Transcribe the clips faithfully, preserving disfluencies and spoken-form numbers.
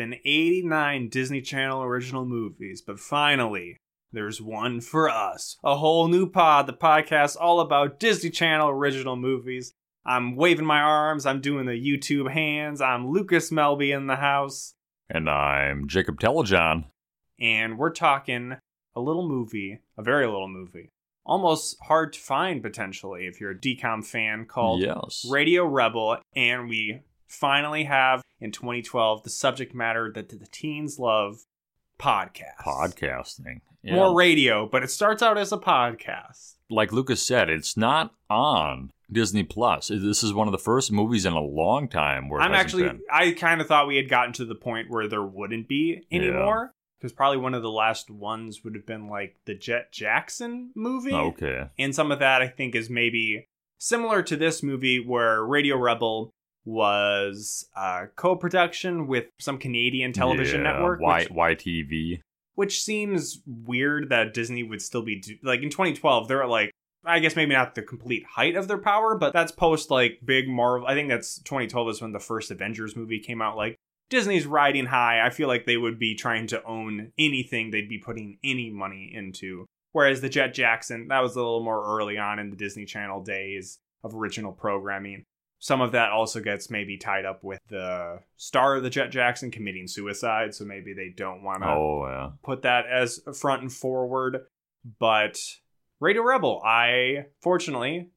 been eighty-nine Disney Channel original movies, but finally, there's one for us. A whole new pod, the podcast all about Disney Channel original movies. I'm waving my arms, I'm doing the YouTube hands, I'm Lucas Melby in the house. And I'm Jacob Tallajon. And we're talking a little movie, a very little movie. Almost hard to find, potentially, if you're a D COM fan, called yes. Radio Rebel. And we finally have, in twenty twelve, the subject matter that the teens love, podcasts. Podcasting. Yeah. More radio, but it starts out as a podcast. Like Lucas said, it's not on Disney Plus. This is one of the first movies in a long time where I'm actually, been. I kind of thought we had gotten to the point where there wouldn't be anymore. Yeah. Because probably one of the last ones would have been like the Jet Jackson movie. Okay. And some of that I think is maybe similar to this movie, where Radio Rebel was a co-production with some Canadian television yeah, network. Y- which, Y T V. Which seems weird that Disney would still be... Do- like in twenty twelve, they're at like, I guess maybe not the complete height of their power, but that's post like big Marvel... I think that's twenty twelve is when the first Avengers movie came out. Like, Disney's riding high. I feel like they would be trying to own anything they'd be putting any money into. Whereas the Jet Jackson, that was a little more early on in the Disney Channel days of original programming. Some of that also gets maybe tied up with the star of the Jet Jackson committing suicide. So maybe they don't want to oh, yeah. put that as front and forward. But Radio Rebel, I fortunately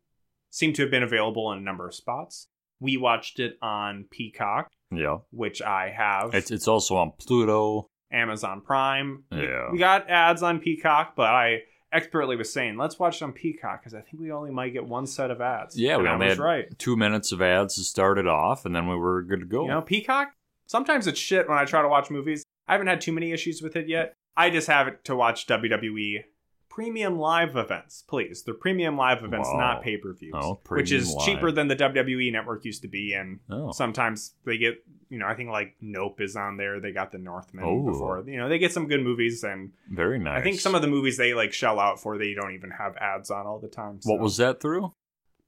seem to have been available in a number of spots. We watched it on Peacock. Yeah. Which I have. It's it's also on Pluto. Amazon Prime. Yeah. We, we got ads on Peacock, but I expertly was saying, let's watch it on Peacock, because I think we only might get one set of ads. Yeah, and we only had right. two minutes of ads to start it off, and then we were good to go. You know, Peacock, sometimes it's shit when I try to watch movies. I haven't had too many issues with it yet. I just have it to watch W W E premium live events, please. They're premium live events, wow. not pay-per-views, oh, which is live. Cheaper than the W W E network used to be. And oh. sometimes they get, you know, I think like Nope is on there. They got the Northman oh. before, you know, they get some good movies. And very nice. I think some of the movies they like shell out for, they don't even have ads on all the time. So. What was that through?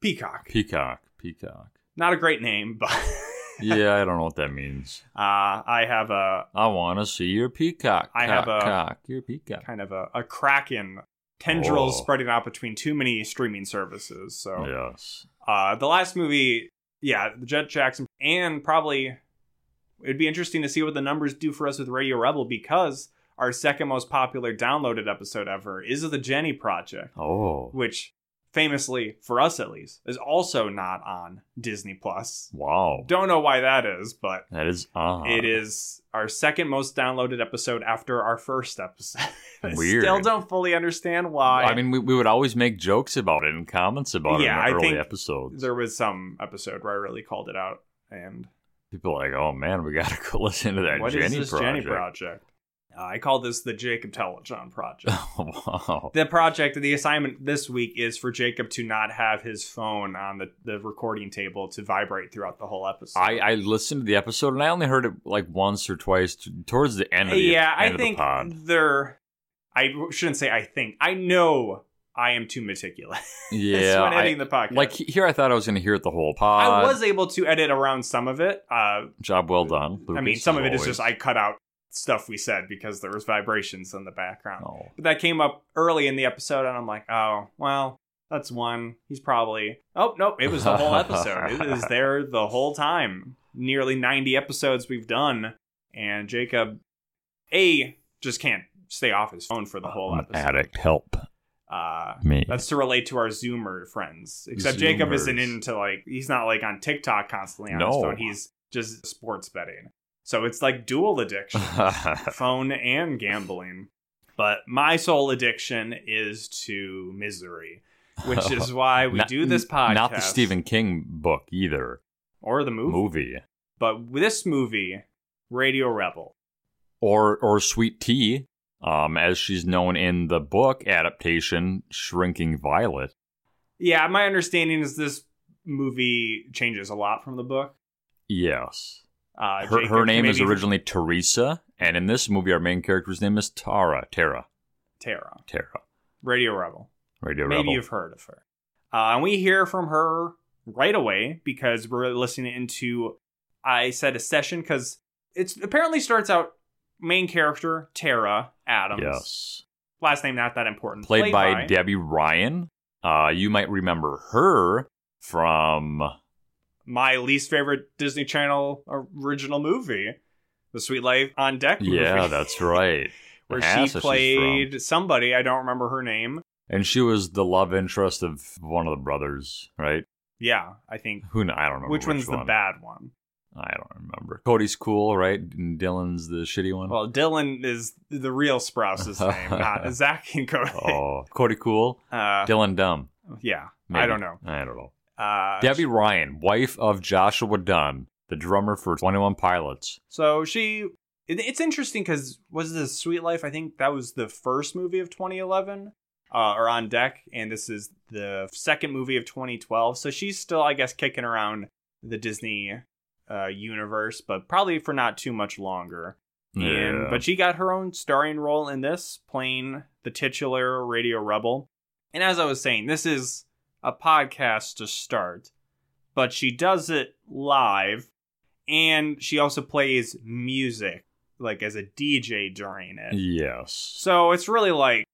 Peacock. Peacock. Peacock. Not a great name, but... yeah, I don't know what that means. Uh, I have a... I want to see your peacock. I cock, have a... Cock, your peacock. Kind of a, a kraken. Tendrils oh. spreading out between too many streaming services. So, yes. Uh, the last movie, yeah, the Jet Jackson, and probably it'd be interesting to see what the numbers do for us with Radio Rebel, because our second most popular downloaded episode ever is the Jenny Project. Oh, which famously for us at least is also not on Disney Plus. Wow, don't know why that is, but that is odd. It is our second most downloaded episode after our first episode. Weird. Still don't fully understand why. I mean, we, we would always make jokes about it and comments about yeah, it in the I early episodes. There was some episode where I really called it out, and people were like, "Oh man, we gotta go listen to that what Jenny is this project." Jenny Project. Uh, I call this the Jacob Tallajon Project. Oh, wow. The project, the assignment this week is for Jacob to not have his phone on the, the recording table to vibrate throughout the whole episode. I, I listened to the episode, and I only heard it like once or twice t- towards the end of the yeah, end I of think the pod. They're, I shouldn't say I think. I know I am too meticulous. Yeah. When editing I, the podcast. Like here, I thought I was going to hear it the whole pod. I was able to edit around some of it. Uh, Job well done. Lucas, I mean, some of it always. is just I cut out stuff we said because there was vibrations in the background. Oh. But that came up early in the episode, and I'm like, oh, well, that's one. He's probably... Oh, nope, it was the whole episode. It is there the whole time. Nearly ninety episodes we've done, and Jacob, A, just can't stay off his phone for the whole episode. Addict, help uh, me. That's to relate to our Zoomer friends. Except Zoomers. Jacob isn't into, like... He's not, like, on TikTok constantly on no. his phone. He's just sports betting. So it's like dual addiction, phone and gambling. But my sole addiction is to misery, which is why we not, do this podcast. Not the Stephen King book either. Or the movie. Movie. But this movie, Radio Rebel. Or or Sweet Tea, um, as she's known in the book adaptation, Shrinking Violet. Yeah, my understanding is this movie changes a lot from the book. Yes. Uh, her, her name is originally even... Teresa, and in this movie, our main character's name is Tara. Tara. Tara. Tara. Radio Rebel. Radio Maybe Rebel. Maybe you've heard of her. Uh, and we hear from her right away because we're listening into, I said a session because it's apparently starts out main character Tara Adams. Yes. Last name not that important. Played, Played by, by Debbie Ryan. Uh, you might remember her from my least favorite Disney Channel original movie, the Suite Life on Deck movie. Yeah, that's right. Where that's she played somebody. I don't remember her name. And she was the love interest of one of the brothers, right? Yeah, I think. Who? I don't remember which, which one's one. The bad one. I don't remember. Cody's cool, right? And Dylan's the shitty one. Well, Dylan is the real Sprouse's name, not Zack and Cody. Oh, Cody cool, uh, Dylan dumb. Yeah, maybe. I don't know. I don't know. Uh, Debbie Ryan, wife of Joshua Dunn, the drummer for twenty-one Pilots. So she, it's interesting because was this Suite Life? I think that was the first movie of twenty eleven. Uh, or on deck, and this is the second movie of twenty twelve, so she's still, I guess, kicking around the Disney uh, universe, but probably for not too much longer. Yeah. And, but she got her own starring role in this, playing the titular Radio Rebel. And as I was saying, this is a podcast to start, but she does it live, and she also plays music, like as a D J during it. Yes. So it's really like,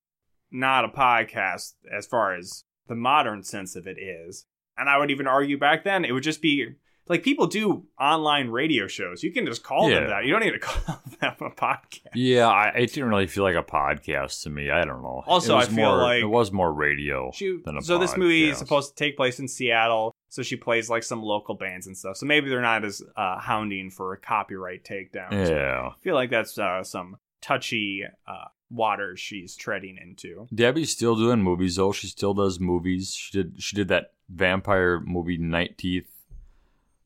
not a podcast as far as the modern sense of it is. And I would even argue back then it would just be like people do online radio shows. You can just call yeah. them that. You don't need to call them a podcast. Yeah, I, it didn't really feel like a podcast to me. I don't know. Also, I feel more, like it was more radio she, than a so podcast. So this movie is supposed to take place in Seattle. So she plays like some local bands and stuff. So maybe they're not as uh, hounding for a copyright takedown. Yeah. So I feel like that's uh, some touchy uh, waters she's treading into. Debbie's still doing movies though. She still does movies. She did she did that vampire movie Night Teeth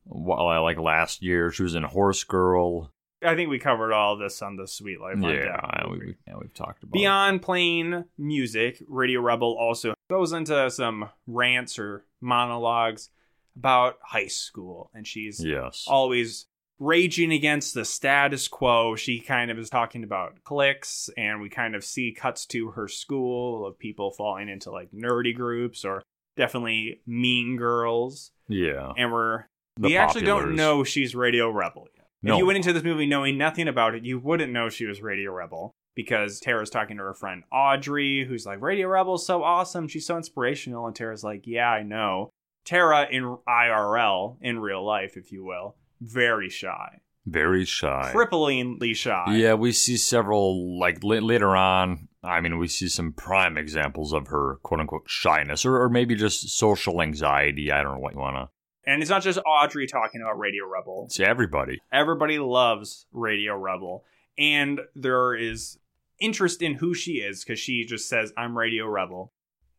while like last year. She was in Horse Girl. I think we covered all this on the Suite Life. Yeah, we, yeah, we've talked about Beyond it. Playing music, Radio Rebel also goes into some rants or monologues about high school, and she's yes. always raging against the status quo. She kind of is talking about cliques, and we kind of see cuts to her school of people falling into like nerdy groups or definitely mean girls. Yeah. And we're the we populars. Actually don't know she's Radio Rebel yet. No. If you went into this movie knowing nothing about it, you wouldn't know she was Radio Rebel, because Tara's talking to her friend Audrey, who's like, Radio Rebel's so awesome, she's so inspirational. And Tara's like, yeah, I know. Tara in I R L, in real life, if you will, very shy. Very shy. Cripplingly shy. Yeah, we see several, like, l- later on, I mean, we see some prime examples of her, quote-unquote, shyness, or, or maybe just social anxiety. I don't know what you want to... And it's not just Audrey talking about Radio Rebel. It's everybody. Everybody loves Radio Rebel. And there is interest in who she is, because she just says, I'm Radio Rebel.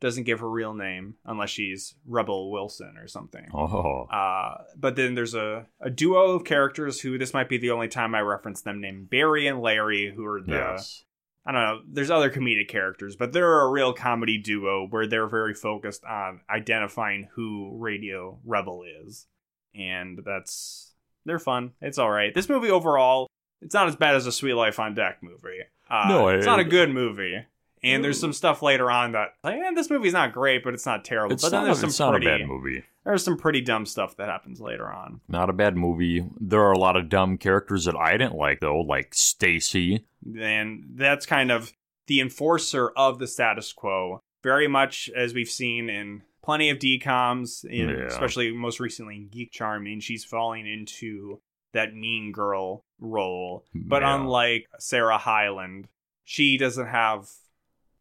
Doesn't give her real name unless she's Rebel Wilson or something. Oh. Uh, but then there's a, a duo of characters who this might be the only time I reference them, named Barry and Larry, who are the, yes. I don't know, there's other comedic characters, but they're a real comedy duo where they're very focused on identifying who Radio Rebel is. And that's, they're fun. It's all right. This movie overall, it's not as bad as a Suite Life on Deck movie. Uh, no, I, it's not a good movie. And there's some stuff later on that, like, eh, this movie's not great, but it's not terrible. It's, but not, then there's some it's pretty, not a bad movie. There's some pretty dumb stuff that happens later on. Not a bad movie. There are a lot of dumb characters that I didn't like, though, like Stacy. And that's kind of the enforcer of the status quo. Very much as we've seen in plenty of D COMs, in, yeah. especially most recently in Geek Charming, she's falling into that mean girl role. But yeah. unlike Sarah Hyland, she doesn't have...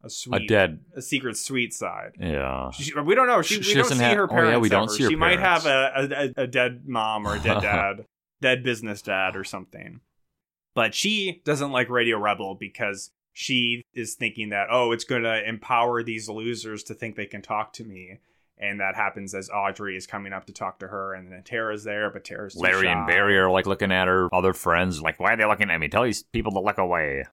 A, sweet, a dead, a secret sweet side. Yeah, she, we don't know. She, she we don't see have, her parents. Oh yeah, we ever. Don't see her she parents. Might have a, a a dead mom or a dead dad, dead business dad or something. But she doesn't like Radio Rebel because she is thinking that, oh, it's going to empower these losers to think they can talk to me, and that happens as Audrey is coming up to talk to her, and then Tara's there, but Tara's too Larry shy. And Barry are like looking at her other friends, like, why are they looking at me? Tell these people to look away.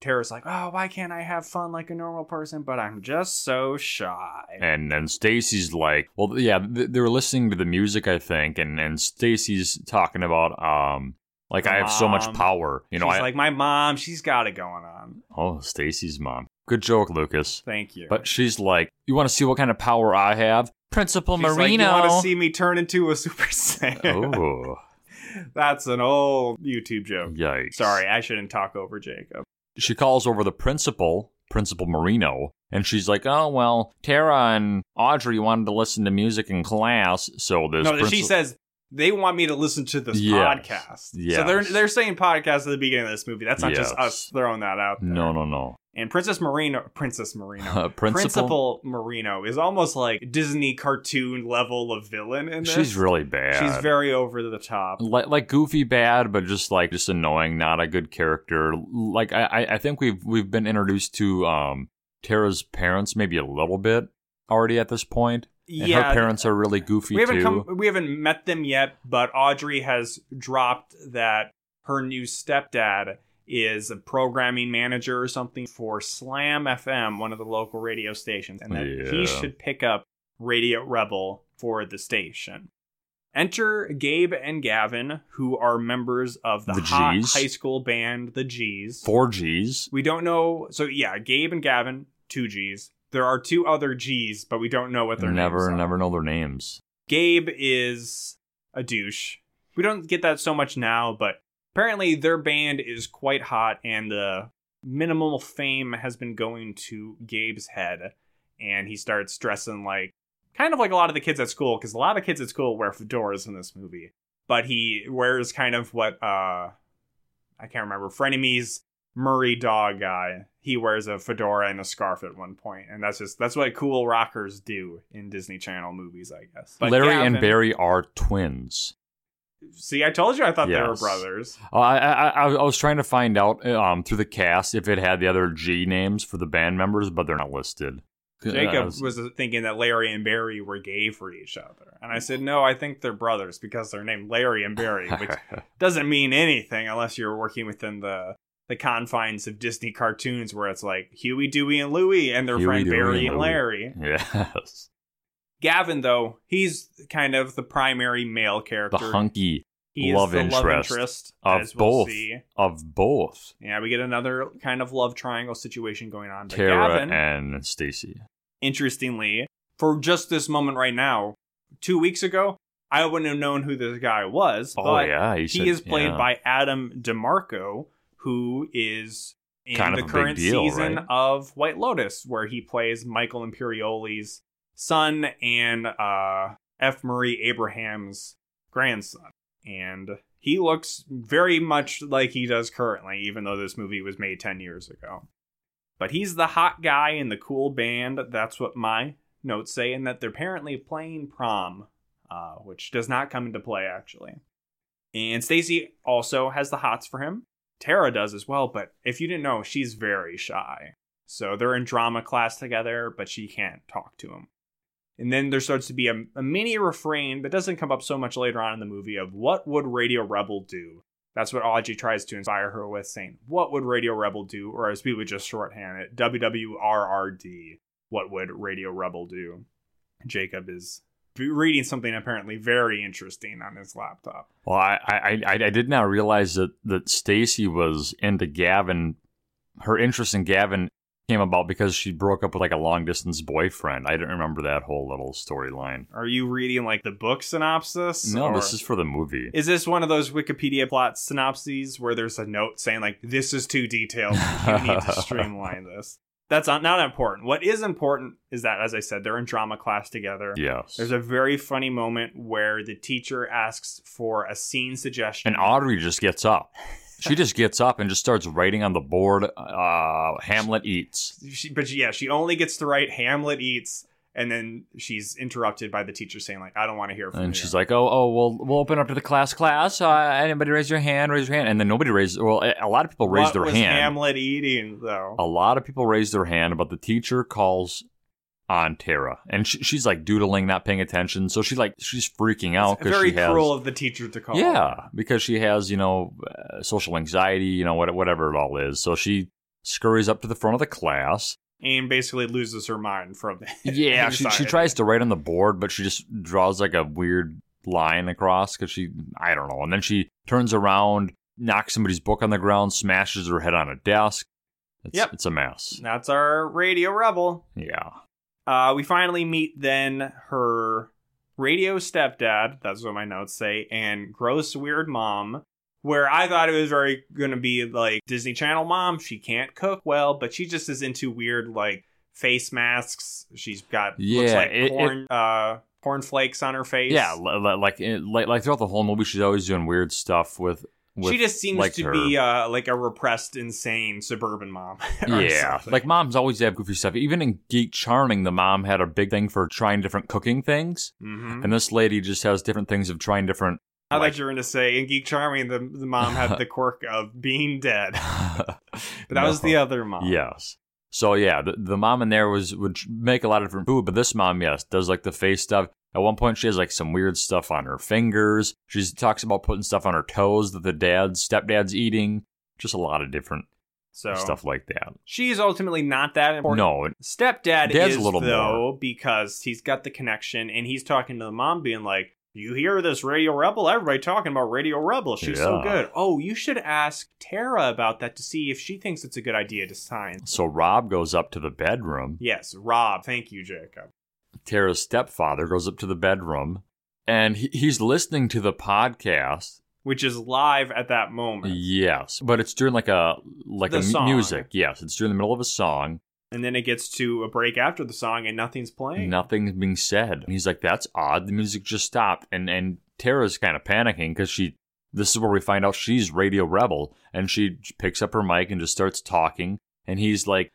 Tara's like, oh, why can't I have fun like a normal person? But I'm just so shy. And then Stacy's like, well, yeah, they were listening to the music, I think. And, and Stacy's talking about, um, like, my I have mom. So much power. You know, she's I, like, my mom, she's got it going on. Oh, Stacy's mom. Good joke, Lucas. Thank you. But she's like, you want to see what kind of power I have? Principal she's Marino. Like, you want to see me turn into a Super Saiyan. Oh. That's an old YouTube joke. Yikes. Sorry, I shouldn't talk over Jacob. She calls over the principal, Principal Marino, and she's like, oh, well, Tara and Audrey wanted to listen to music in class, so this... No, princi- she says... They want me to listen to this yes. podcast. Yes. So they're they're saying podcast at the beginning of this movie. That's not yes. just us throwing that out there. No, no, no. And Princess Marino, Princess Marino, uh, Principal? Principal Marino is almost like Disney cartoon level of villain in this. She's really bad. She's very over the top. Like, like goofy bad, but just like just annoying, not a good character. Like I, I think we've we've been introduced to um, Tara's parents maybe a little bit already at this point. And yeah, her parents are really goofy we haven't too. Come, we haven't met them yet, but Audrey has dropped that her new stepdad is a programming manager or something for Slam F M, one of the local radio stations, and that yeah. he should pick up Radio Rebel for the station. Enter Gabe and Gavin, who are members of the, the hot G's. high school band, the G's. Four G's. We don't know. So yeah, Gabe and Gavin, two G's. There are two other G's, but we don't know what their never, names are. Never know their names. Gabe is a douche. We don't get that so much now, but apparently their band is quite hot, and the minimal fame has been going to Gabe's head, and he starts dressing like, kind of like a lot of the kids at school, because a lot of kids at school wear fedoras in this movie, but he wears kind of what, uh, I can't remember, Frenemies Murray Dog guy. He wears a fedora and a scarf at one point, and that's just that's what cool rockers do in Disney Channel movies, I guess. But Larry Gavin, and Barry are twins. See, I told you I thought yes. they were brothers. Uh, I, I I was trying to find out um, through the cast if it had the other G names for the band members, but they're not listed. Jacob was, was thinking that Larry and Barry were gay for each other. And I said, no, I think they're brothers because they're named Larry and Barry, which doesn't mean anything unless you're working within the... the confines of Disney cartoons where it's like Huey, Dewey, and Louie and their Huey, friend Dewey, Barry and Larry. Yes. Gavin, though, he's kind of the primary male character. The hunky he love, is the interest love interest of as we'll both. See. Of both. Yeah, we get another kind of love triangle situation going on. But Tara Gavin, and Stacy. Interestingly, for just this moment right now, two weeks ago, I wouldn't have known who this guy was. Oh, but yeah. He, said, he is played yeah. by Adam DeMarco, who is in kind the current deal, season right? of White Lotus, where he plays Michael Imperioli's son and uh, F. Murray Abraham's grandson. And he looks very much like he does currently, even though this movie was made ten years ago. But he's the hot guy in the cool band. That's what my notes say, and that they're apparently playing prom, uh, which does not come into play, actually. And Stacy also has the hots for him. Tara does as well, but if you didn't know, she's very shy. So they're in drama class together, but she can't talk to him. And then there starts to be a, a mini refrain that doesn't come up so much later on in the movie of what would Radio Rebel do? That's what Audrey tries to inspire her with, saying, what would Radio Rebel do? Or as we would just shorthand it, W W R R D. What would Radio Rebel do? Jacob is... reading something apparently very interesting on his laptop. Well, I I, I, I did not realize that, that Stacy was into Gavin. Her interest in Gavin came about because she broke up with like a long-distance boyfriend. I didn't remember that whole little storyline. Are you reading like the book synopsis? No, this is for the movie. Is this one of those Wikipedia plot synopses where there's a note saying like, this is too detailed, you need to streamline this? That's not, not important. What is important is that, as I said, they're in drama class together. Yes. There's a very funny moment where the teacher asks for a scene suggestion. And Audrey just gets up. She just gets up and just starts writing on the board, uh, Hamlet Eats. She, but yeah, she only gets to write Hamlet Eats. And then she's interrupted by the teacher saying, like, I don't want to hear from you. And she's like, oh, oh, we'll we'll open up to the class. Class, uh, anybody raise your hand, raise your hand. And then nobody raised, well, a lot of people raised their hand. What was Hamlet eating, though? A lot of people raised their hand, but the teacher calls on Tara. And she, she's, like, doodling, not paying attention. So she like she's freaking out because she has... very cruel of the teacher to call. Yeah, because she has, you know, uh, social anxiety, you know, whatever it all is. So she scurries up to the front of the class. And basically loses her mind from it. Yeah, she, she tries to write on the board, but she just draws like a weird line across because she, I don't know. And then she turns around, knocks somebody's book on the ground, smashes her head on a desk. It's, yep. It's a mess. That's our Radio Rebel. Yeah. Uh, we finally meet then her radio stepdad, that's what my notes say, and gross weird mom, where I thought it was very going to be like Disney Channel mom. She can't cook well, but she just is into weird like face masks. She's got yeah, looks like it, corn it, uh, cornflakes on her face. Yeah, like, like like throughout the whole movie, she's always doing weird stuff with. With, she just seems like to her. be uh, like a repressed, insane suburban mom. Yeah, something. Like moms always have goofy stuff. Even in Geek Charming, the mom had a big thing for trying different cooking things, mm-hmm. and this lady just has different things of trying different. I like, thought you were going to say in Geek Charming, the, the mom had the quirk of being dead, but that no. was the other mom. Yes. So yeah, the, the mom in there was would make a lot of different food, but this mom, yes, does like the face stuff. At one point, she has like some weird stuff on her fingers. She talks about putting stuff on her toes that the dad's stepdad's eating. Just a lot of different so, stuff like that. She's ultimately not that important. No, stepdad is a little though more. Because he's got the connection and he's talking to the mom, being like, "You hear this Radio Rebel? Everybody talking about Radio Rebel. She's yeah. so good. Oh, you should ask Tara about that to see if she thinks it's a good idea to sign." So Rob goes up to the bedroom. Yes, Rob. Thank you, Jacob. Tara's stepfather goes up to the bedroom, and he, he's listening to the podcast, which is live at that moment. Yes, but it's during like a like the a song. music. Yes, it's during the middle of a song, and then it gets to a break after the song, and nothing's playing. Nothing's being said. And he's like, "That's odd. The music just stopped." And and Tara's kind of panicking because she. This is where we find out she's Radio Rebel, and she picks up her mic and just starts talking, and he's like.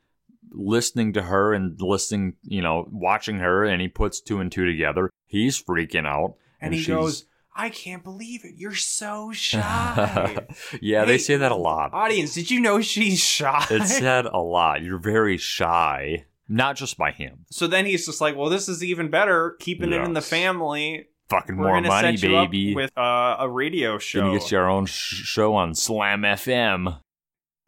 Listening to her and listening, you know, watching her, and he puts two and two together. He's freaking out. And, and he goes, "I can't believe it. You're so shy." Yeah, hey, they say that a lot. Audience, did you know she's shy? It said a lot. You're very shy. Not just by him. So then he's just like, well, this is even better. Keeping yes. it in the family. Fucking We're more money, set you baby. Up with uh, a radio show. Gonna get your own sh- show on Slam F M.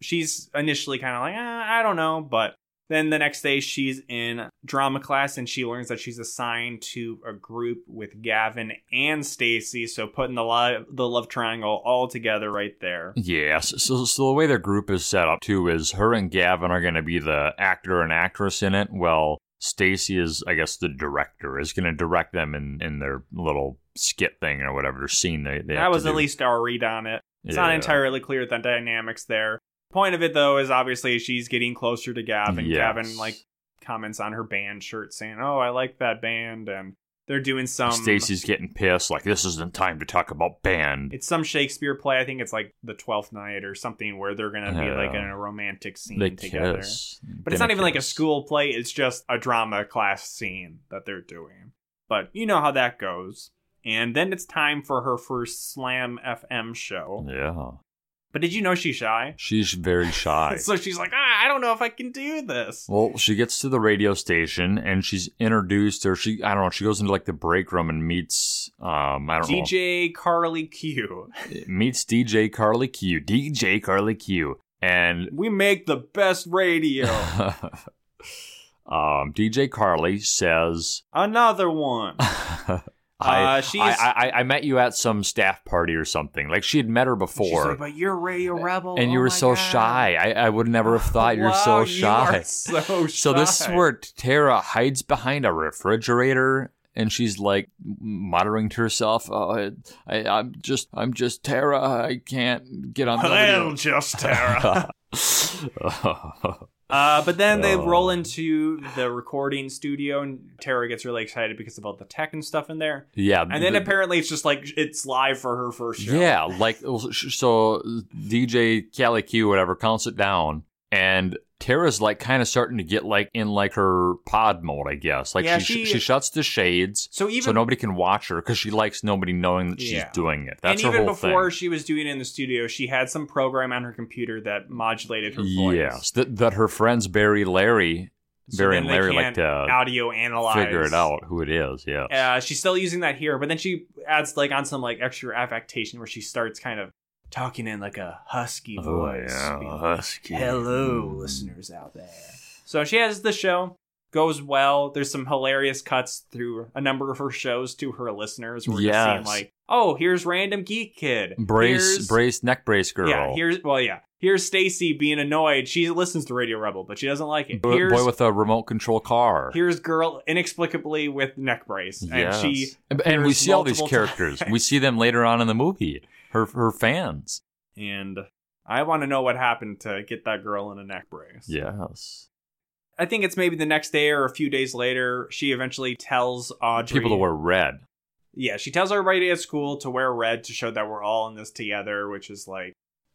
She's initially kind of like, eh, I don't know, but then the next day she's in drama class and she learns that she's assigned to a group with Gavin and Stacy. So putting the love, the love triangle all together right there. Yeah. So, so the way their group is set up too is her and Gavin are going to be the actor and actress in it. Well, Stacy is, I guess, the director is going to direct them in, in their little skit thing or whatever scene they. they that was at do. least our read on it. It's yeah. not entirely clear the dynamics there. Point of it though is obviously she's getting closer to Gavin. Yes. Gavin like comments on her band shirt saying, "Oh, I like that band," and they're doing some. Stacy's getting pissed, like this isn't time to talk about band. It's some Shakespeare play. I think it's like The Twelfth Night or something where they're gonna be uh, like in a romantic scene they together. Kiss. But it's not even kiss. Like a school play. It's just a drama class scene that they're doing. But you know how that goes. And then it's time for her first Slam F M show. Yeah. But did you know she's shy? She's very shy. So she's like, ah, I don't know if I can do this. Well, she gets to the radio station and she's introduced, or she, I don't know, she goes into like the break room and meets, um, I don't know. D J Carly Q. Meets D J Carly Q. D J Carly Q. And we make the best radio. um, D J Carly says, another one. I, uh, she's, I, I I met you at some staff party or something. Like, she had met her before. She's like, but you're Radio Rebel. And oh you were so God. shy. I, I would never have thought you're wow, so shy. You are so shy. So this is where Tara hides behind a refrigerator, and she's, like, muttering to herself, oh, I, I, I'm just I'm just Tara. I can't get on the radio. I'm just Tara. Uh, but then they oh. roll into the recording studio, and Tara gets really excited because of all the tech and stuff in there. Yeah. And then the, apparently it's just like, it's live for her first show. Yeah, like, so D J Callie Q, whatever, counts it down, and Tara's like kind of starting to get like in like her pod mode, I guess. Like yeah, she, she she shuts the shades so, even, so nobody can watch her because she likes nobody knowing that she's yeah. doing it. That's and her whole thing. And even before she was doing it in the studio, she had some program on her computer that modulated her voice. Yes, that, that her friends Barry, Larry, so Barry and Larry like to audio analyze, figure it out who it is. Yeah, uh, she's still using that here, but then she adds like on some like extra affectation where she starts kind of. Talking in like a husky voice. Oh, yeah, husky. Hello, mm. listeners out there. So she has the show. Goes well. There's some hilarious cuts through a number of her shows to her listeners. Where yes. You're seeing like, oh, here's random geek kid. Brace, here's, brace, neck brace girl. Yeah, here's, well, yeah. Here's Stacy being annoyed. She listens to Radio Rebel, but she doesn't like it. Here's, boy with a remote control car. Here's girl inexplicably with neck brace. And yes. she And we see all these characters. Times. We see them later on in the movie. Her her fans. And I want to know what happened to get that girl in a neck brace. Yes. I think it's maybe the next day or a few days later, she eventually tells Audrey. People to wear red. Yeah, she tells everybody at school to wear red to show that we're all in this together, which is like,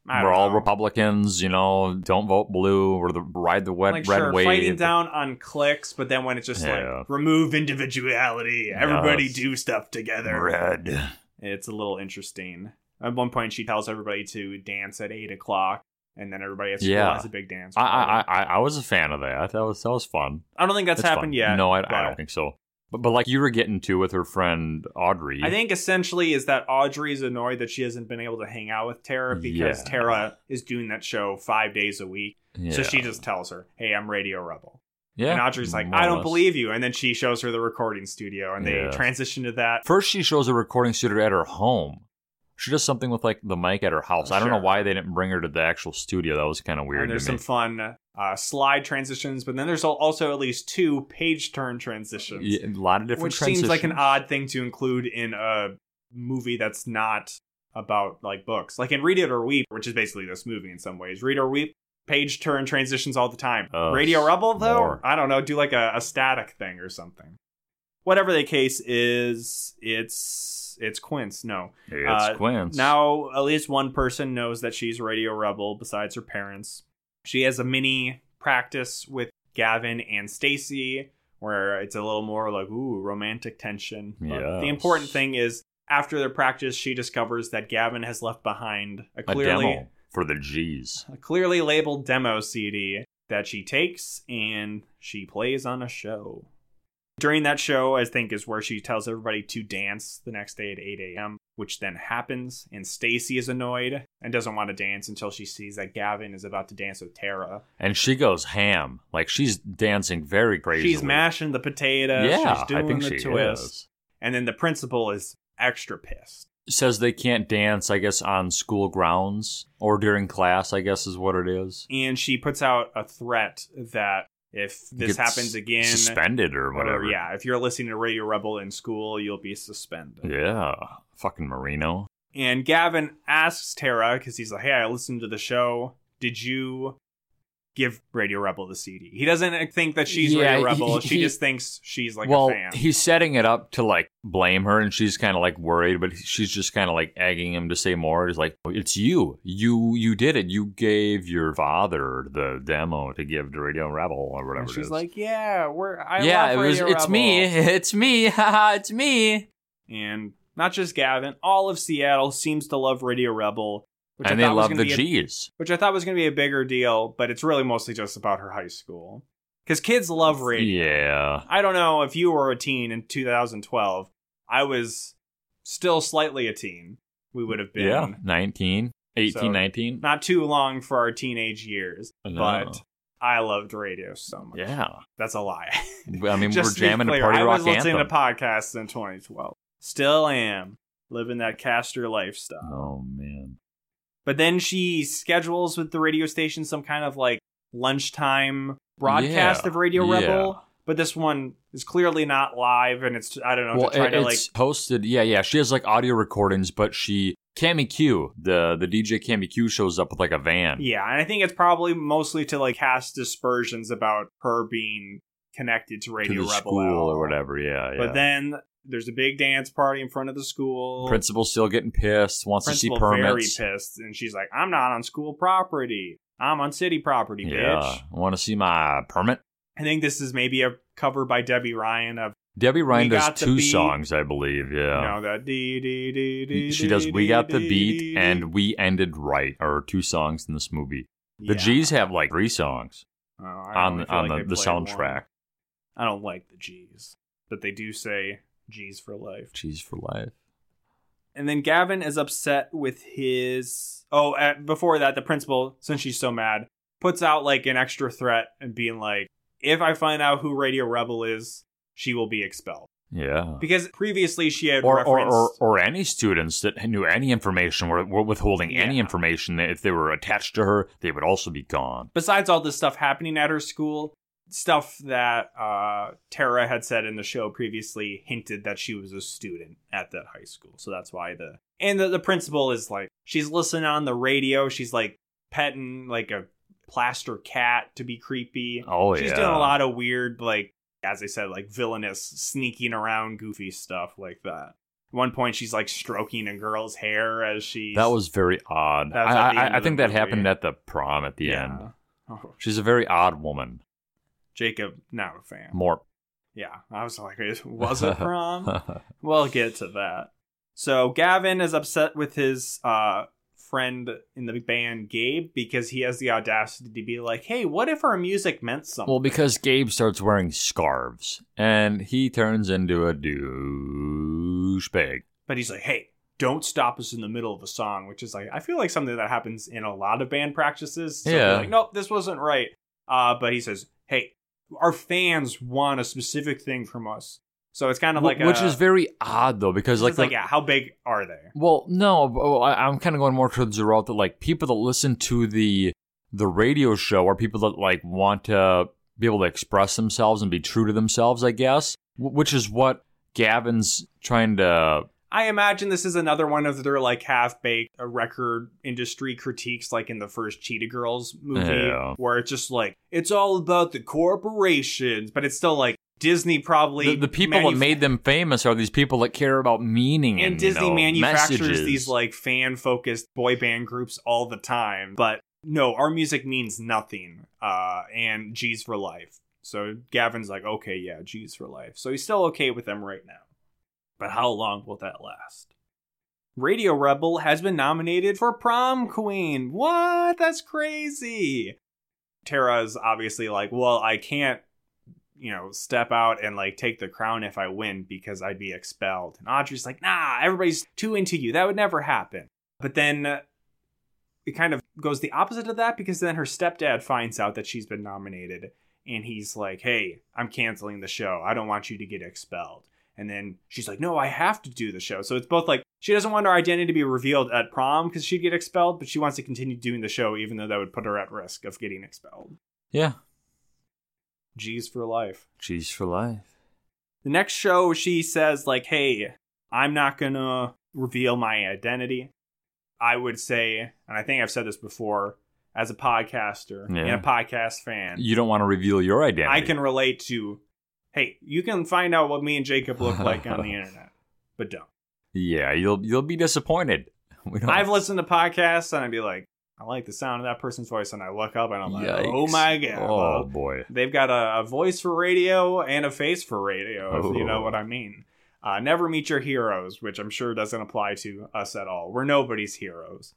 I we're all know. Republicans, you know, don't vote blue, or the, ride the wet, like, red sure, wave. Fighting down on cliques, but then when it's just yeah. like, remove individuality, everybody yes. do stuff together. Red. It's a little interesting. At one point, she tells everybody to dance at eight o'clock, and then everybody has to yeah. realize a big dance. I, I I I was a fan of that. That was that was fun. I don't think that's, that's happened fun. yet. No, I, I don't think so. But, but like you were getting to with her friend Audrey. I think essentially is that Audrey's annoyed that she hasn't been able to hang out with Tara because yeah. Tara is doing that show five days a week. Yeah. So she just tells her, hey, I'm Radio Rebel. Yeah. And Audrey's like, I don't believe you. And then she shows her the recording studio and they yeah. transition to that. First, she shows a recording studio at her home. She does something with like the mic at her house. I don't sure. know why they didn't bring her to the actual studio. That was kind of weird. And there's to me. some fun uh, slide transitions, but then there's also at least two page turn transitions. Yeah, a lot of different which transitions. Which seems like an odd thing to include in a movie that's not about like books. Like in Read It or Weep, which is basically this movie in some ways. Read It or Weep, page turn transitions all the time. Uh, Radio Rebel though? More. I don't know. Do like a, a static thing or something. Whatever the case is, it's... It's Quince, no. It's uh, Quince. Now, at least one person knows that she's Radio Rebel besides her parents. She has a mini practice with Gavin and Stacy, where it's a little more like, ooh, romantic tension. But yes. the important thing is, after their practice, she discovers that Gavin has left behind a, clearly, a demo for the G's. A clearly labeled demo C D that she takes and she plays on a show. During that show, I think, is where she tells everybody to dance the next day at eight a.m., which then happens, and Stacy is annoyed and doesn't want to dance until she sees that Gavin is about to dance with Tara. And she goes ham. Like, she's dancing very crazily. She's mashing the potatoes. Yeah, she's doing I think the she twist. Is. And then the principal is extra pissed. Says they can't dance, I guess, on school grounds or during class, I guess is what it is. And she puts out a threat that if this happens again, suspended or whatever. Or, yeah, if you're listening to Radio Rebel in school, you'll be suspended. Yeah, fucking Marino. And Gavin asks Tara, because he's like, hey, I listened to the show. Did you give Radio Rebel the C D? He doesn't think that she's yeah, Radio Rebel. He, she he, just thinks she's like well, a fan. He's setting it up to like blame her, and she's kind of like worried, but she's just kind of like egging him to say more. He's like, it's you. You you did it. You gave your father the demo to give to Radio Rebel or whatever and it is. She's like, yeah, we're I yeah, love it was, Radio it's Rebel. Me. It's me. Haha, it's me. And not just Gavin. All of Seattle seems to love Radio Rebel. Which and I they love the G's. A, which I thought was going to be a bigger deal, but it's really mostly just about her high school. Because kids love radio. Yeah. I don't know if you were a teen in two thousand twelve. I was still slightly a teen. We would have been. Yeah, nineteen, eighteen, so nineteen. Not too long for our teenage years. No. But I loved radio so much. Yeah. That's a lie. I mean, we're jamming to Party Rock Anthem. I was listening to podcasts in twenty twelve. Still am. Living that caster lifestyle. Oh, man. But then she schedules with the radio station some kind of, like, lunchtime broadcast yeah, of Radio yeah. Rebel. But this one is clearly not live, and it's, I don't know, well, to try it, to, like... it's posted. Yeah, yeah. She has, like, audio recordings, but she... Cammy Q, the, the D J Cammy Q shows up with, like, a van. Yeah, and I think it's probably mostly to, like, cast dispersions about her being connected to Radio to the Rebel. School or whatever, yeah, yeah. But then... there's a big dance party in front of the school. Principal's still getting pissed, wants Principal to see permits. Very pissed, and she's like, I'm not on school property. I'm on city property, bitch. Yeah, I want to see my permit. I think this is maybe a cover by Debbie Ryan of... Debbie Ryan does two songs, I believe, yeah. You know, that dee, dee, dee, dee, she does We Got the Beat and We Ended Right, are two songs in this movie. The G's have like three songs on on the soundtrack. I don't like the G's, but they do say... G's for life. G's for life. And then Gavin is upset with his... Oh, at, before that, the principal, since she's so mad, puts out like an extra threat and being like, if I find out who Radio Rebel is, she will be expelled. Yeah. Because previously she had or, referenced... Or, or, or any students that knew any information were, were withholding yeah. any information. That if they were attached to her, they would also be gone. Besides all this stuff happening at her school, stuff that uh, Tara had said in the show previously hinted that she was a student at that high school. So that's why the... And the, the principal is like, she's listening on the radio. She's like petting like a plaster cat to be creepy. Oh, she's yeah. She's doing a lot of weird, like... as I said, like villainous, sneaking around, goofy stuff like that. At one point, she's like stroking a girl's hair as she... That was very odd. Was I, I, I think that movie. happened at the prom at the yeah. end. Oh. She's a very odd woman. Jacob, not a fan. Morp. Yeah, I was like, it was a prom? We'll get to that. So Gavin is upset with his uh, friend in the band, Gabe, because he has the audacity to be like, hey, what if our music meant something? Well, because Gabe starts wearing scarves and he turns into a douchebag. But he's like, hey, don't stop us in the middle of a song, which is like, I feel like something that happens in a lot of band practices. So yeah. Like, nope, this wasn't right. Uh, but he says, hey, our fans want a specific thing from us. So it's kind of like, which a, is very odd though, because like, like, yeah, how big are they? Well, no, I'm kind of going more towards the route that like people that listen to the the radio show are people that like want to be able to express themselves and be true to themselves, I guess. Which is what Gavin's trying to. I imagine this is another one of their like half baked record industry critiques, like in the first Cheetah Girls movie, yeah. where it's just like it's all about the corporations, but it's still like. Disney probably... The, the people manuf- that made them famous are these people that care about meaning and, and Disney you know, manufactures messages. These like fan-focused boy band groups all the time. But no, our music means nothing. Uh, and G's for life. So Gavin's like, okay, yeah, G's for life. So he's still okay with them right now. But how long will that last? Radio Rebel has been nominated for Prom Queen. What? That's crazy. Tara's obviously like, well, I can't you know, step out and like take the crown if I win because I'd be expelled. And Audrey's like, nah, everybody's too into you. That would never happen. But then uh, it kind of goes the opposite of that because then her stepdad finds out that she's been nominated and he's like, hey, I'm canceling the show. I don't want you to get expelled. And then she's like, no, I have to do the show. So it's both like she doesn't want her identity to be revealed at prom because she'd get expelled, but she wants to continue doing the show even though that would put her at risk of getting expelled. Yeah. G's for life. G's for life. The next show, she says, like, hey, I'm not going to reveal my identity. I would say, and I think I've said this before, as a podcaster yeah. and a podcast fan. You don't want to reveal your identity. I can relate to, hey, you can find out what me and Jacob look like on the internet, but don't. Yeah, you'll you'll be disappointed. We don't... I've listened to podcasts, and I'd be like, I like the sound of that person's voice, and I look up and I'm like, yikes. Oh my God. Oh boy. They've got a, a voice for radio and a face for radio, oh. if you know what I mean. Uh, never meet your heroes, which I'm sure doesn't apply to us at all. We're nobody's heroes.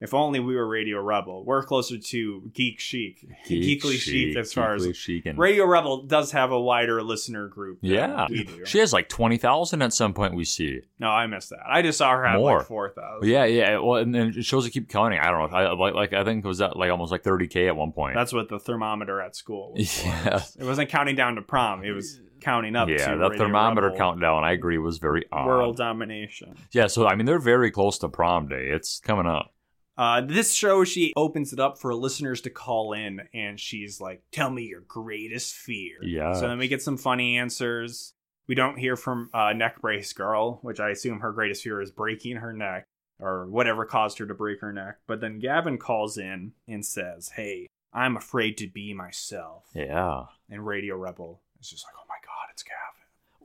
If only we were Radio Rebel. We're closer to Geek Chic. Geek Geekly Chic as far as... And... Radio Rebel does have a wider listener group. Yeah. She has like twenty thousand at some point we see. No, I missed that. I just saw her have More. like four thousand. Yeah, yeah. Well, and then it shows it keep counting. I don't know. I, like, like, I think it was at like almost like thirty K at one point. That's what the thermometer at school was for. Yeah. It wasn't counting down to prom. It was... counting up yeah to the Radio thermometer Rebel. Countdown I agree was very odd. World domination. Yeah, so I mean they're very close to prom day. It's coming up. Uh this show, she opens it up for listeners to call in and she's like, tell me your greatest fear. Yeah, so then we get some funny answers. We don't hear from uh Neck Brace Girl, which I assume her greatest fear is breaking her neck or whatever caused her to break her neck. But then Gavin calls in and says, hey, I'm afraid to be myself. Yeah, and Radio Rebel is just like, oh my God, it's Gavin.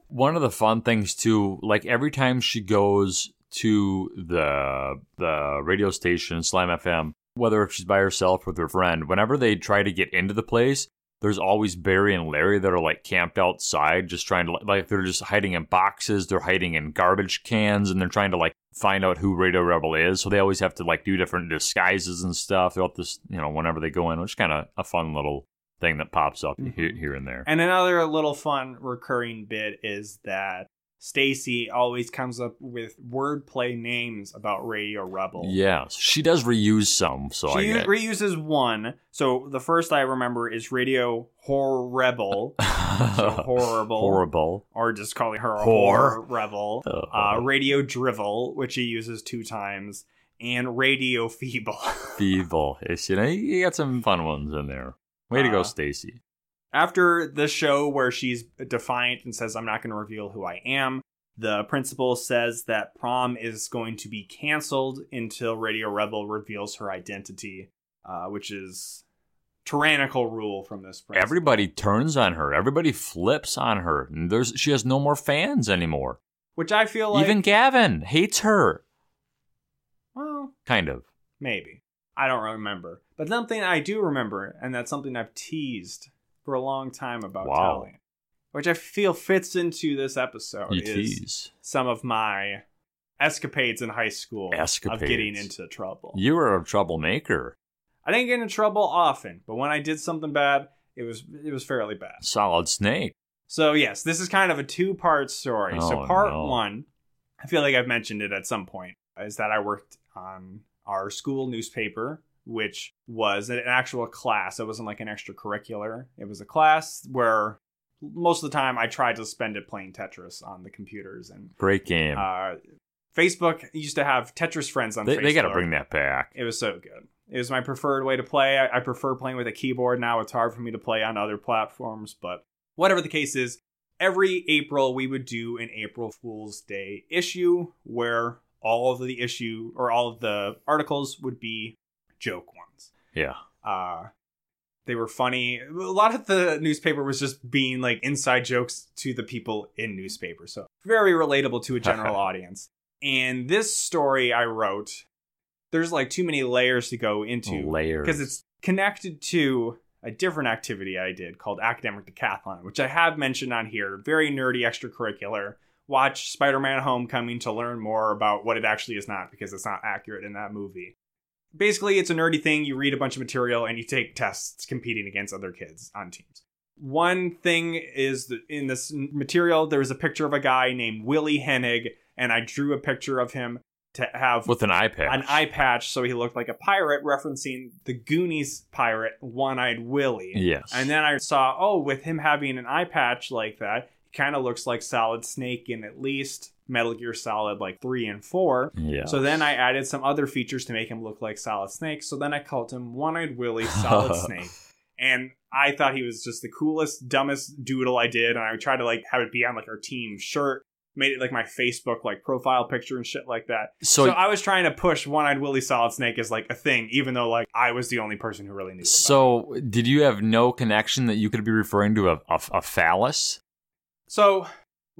One of the fun things too, like every time she goes to the the radio station, Slam F M, whether if she's by herself or with her friend, whenever they try to get into the place, there's always Barry and Larry that are like camped outside, just trying to like they're just hiding in boxes, they're hiding in garbage cans, and they're trying to like find out who Radio Rebel is. So they always have to like do different disguises and stuff throughout this, you know, whenever they go in, which is kind of a fun little thing that pops up mm-hmm. here, here and there. And another little fun recurring bit is that Stacy always comes up with wordplay names about Radio Rebel. Yeah, she does reuse some. So she I get... reuses one. So the first I remember is Radio Horror Rebel. So horrible. Horrible. Or just calling her a Horror Rebel. Uh, Radio Drivel, which she uses two times. And Radio Feeble. Feeble. You know, you got some fun ones in there. Way to uh, go, Stacy. After the show where she's defiant and says, I'm not going to reveal who I am, the principal says that prom is going to be canceled until Radio Rebel reveals her identity, uh, which is tyrannical rule from this principal. Everybody turns on her. Everybody flips on her. There's She has no more fans anymore. Which I feel like... Even Gavin hates her. Well... Kind of. Maybe. I don't remember. But something I do remember, and that's something I've teased... for a long time about wow. Tallajon, which I feel fits into this episode. You is tease. Some of my escapades in high school escapades. Of getting into trouble. You were a troublemaker. I didn't get into trouble often, but when I did something bad, it was it was fairly bad. Solid snake. So yes, this is kind of a two-part story. Oh, so part no. one, I feel like I've mentioned it at some point, is that I worked on our school newspaper, which was an actual class. It wasn't like an extracurricular. It was a class where most of the time I tried to spend it playing Tetris on the computers. And great game. Uh, Facebook used to have Tetris friends on they, Facebook. They got to bring that back. It was so good. It was my preferred way to play. I, I prefer playing with a keyboard now. It's hard for me to play on other platforms, but whatever the case is, every April we would do an April Fool's Day issue where all of the issue or all of the articles would be joke ones. Yeah. Uh, they were funny. A lot of the newspaper was just being like inside jokes to the people in newspapers. So very relatable to a general audience. And this story I wrote, there's like too many layers to go into. Layers. Because it's connected to a different activity I did called Academic Decathlon, which I have mentioned on here. Very nerdy extracurricular. Watch Spider-Man Homecoming to learn more about what it actually is not, because it's not accurate in that movie. Basically, it's a nerdy thing. You read a bunch of material and you take tests competing against other kids on teams. One thing is that in this material, there was a picture of a guy named Willie Hennig, and I drew a picture of him to have... With an eye patch. An eye patch, so he looked like a pirate, referencing the Goonies pirate, One-Eyed Willy. Yes. And then I saw, oh, with him having an eye patch like that, he kind of looks like Solid Snake in at least... Metal Gear Solid like three and four. Yeah. So then I added some other features to make him look like Solid Snake. So then I called him One-Eyed Willy Solid Snake. And I thought he was just the coolest, dumbest doodle I did. And I tried to like have it be on like our team shirt. Made it like my Facebook like profile picture and shit like that. So, so I was trying to push One-Eyed Willy Solid Snake as like a thing, even though like I was the only person who really knew. So it. Did you have no connection that you could be referring to a, a, a phallus? So...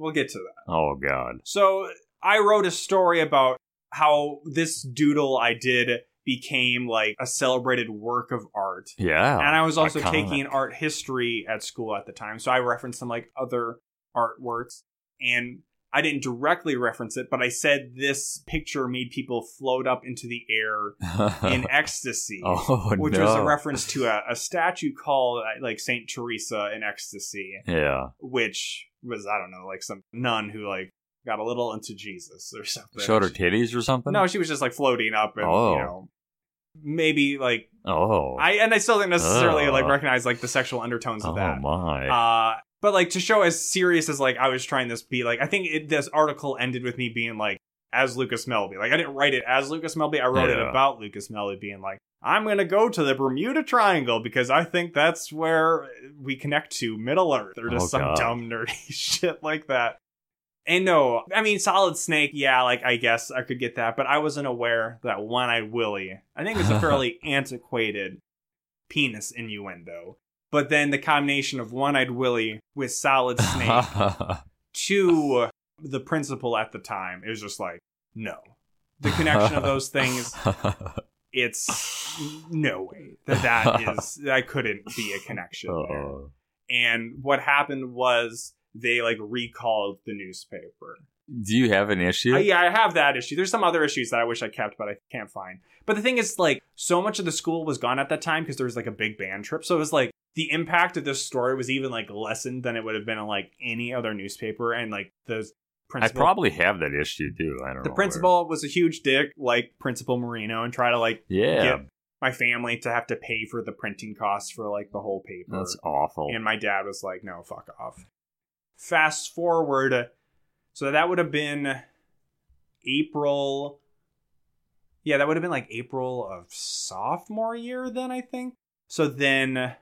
We'll get to that. Oh, God. So I wrote a story about how this doodle I did became like a celebrated work of art. Yeah. And I was also iconic. Taking art history at school at the time. So I referenced some like other artworks, and I didn't directly reference it, but I said this picture made people float up into the air in ecstasy, oh, which no. was a reference to a, a statue called like Saint Teresa in Ecstasy. Yeah. Which... was, I don't know, like some nun who like got a little into Jesus or something. Showed her titties or something? No, she was just like floating up and, oh. you know, maybe like... Oh. I And I still didn't necessarily oh. like recognize like the sexual undertones of oh, that. Oh my. Uh, but like to show as serious as like I was trying this be like, I think it, this article ended with me being like, as Lucas Melby. Like I didn't write it as Lucas Melby. I wrote yeah. it about Lucas Melby being like, I'm going to go to the Bermuda Triangle because I think that's where we connect to Middle Earth or just oh, some God. dumb nerdy shit like that. And no, I mean, Solid Snake, yeah, like I guess I could get that, but I wasn't aware that One-Eyed Willy, I think it's a fairly antiquated penis innuendo. But then the combination of One-Eyed Willy with Solid Snake to the principal at the time, it was just like, no. The connection of those things... It's no way that that is, that couldn't be a connection there. And what happened was they like recalled the newspaper. Do you have an issue? Uh, yeah, I have that issue. There's some other issues that I wish I kept, but I can't find. But the thing is, like, so much of the school was gone at that time because there was like a big band trip. So it was like the impact of this story was even like lessened than it would have been on like any other newspaper. And like those Principal. I probably have that issue too. I don't the know. The principal where. was a huge dick, like Principal Marino, and try to like yeah. get my family to have to pay for the printing costs for like the whole paper. That's awful. And my dad was like, "No, fuck off." Fast forward, so that would have been April. Yeah, that would have been like April of sophomore year then, I think. So then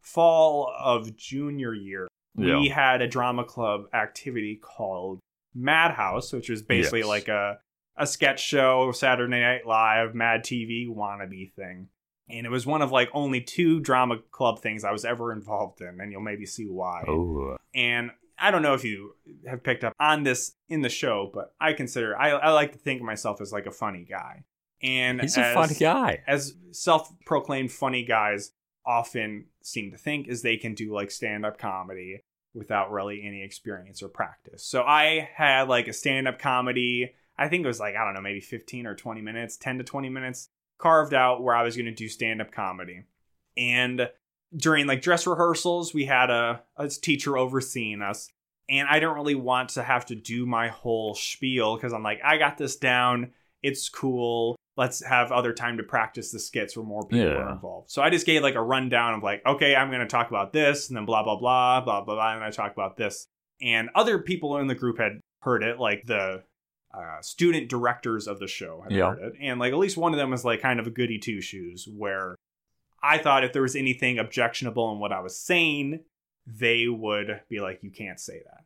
fall of junior year, yeah. we had a drama club activity called Madhouse, which was basically yes. like a, a sketch show, Saturday Night Live, Mad T V wannabe thing. And it was one of like only two drama club things I was ever involved in. And you'll maybe see why. Ooh. And I don't know if you have picked up on this in the show, but I consider I, I like to think of myself as like a funny guy. And he's as, a funny guy, as self-proclaimed funny guys often seem to think, is they can do like stand-up comedy without really any experience or practice. So I had like a stand-up comedy. I think it was like, I don't know, maybe fifteen or twenty minutes, ten to twenty minutes carved out where I was going to do stand-up comedy. And during like dress rehearsals, we had a, a teacher overseeing us. And I don't really want to have to do my whole spiel because I'm like, I got this down. It's cool. Let's have other time to practice the skits where more people yeah. are involved. So I just gave like a rundown of like, okay, I'm going to talk about this and then blah, blah, blah, blah, blah, blah. And I talk about this. And other people in the group had heard it, like the uh, student directors of the show had yeah. heard it. And like at least one of them was like kind of a goody two shoes where I thought if there was anything objectionable in what I was saying, they would be like, you can't say that.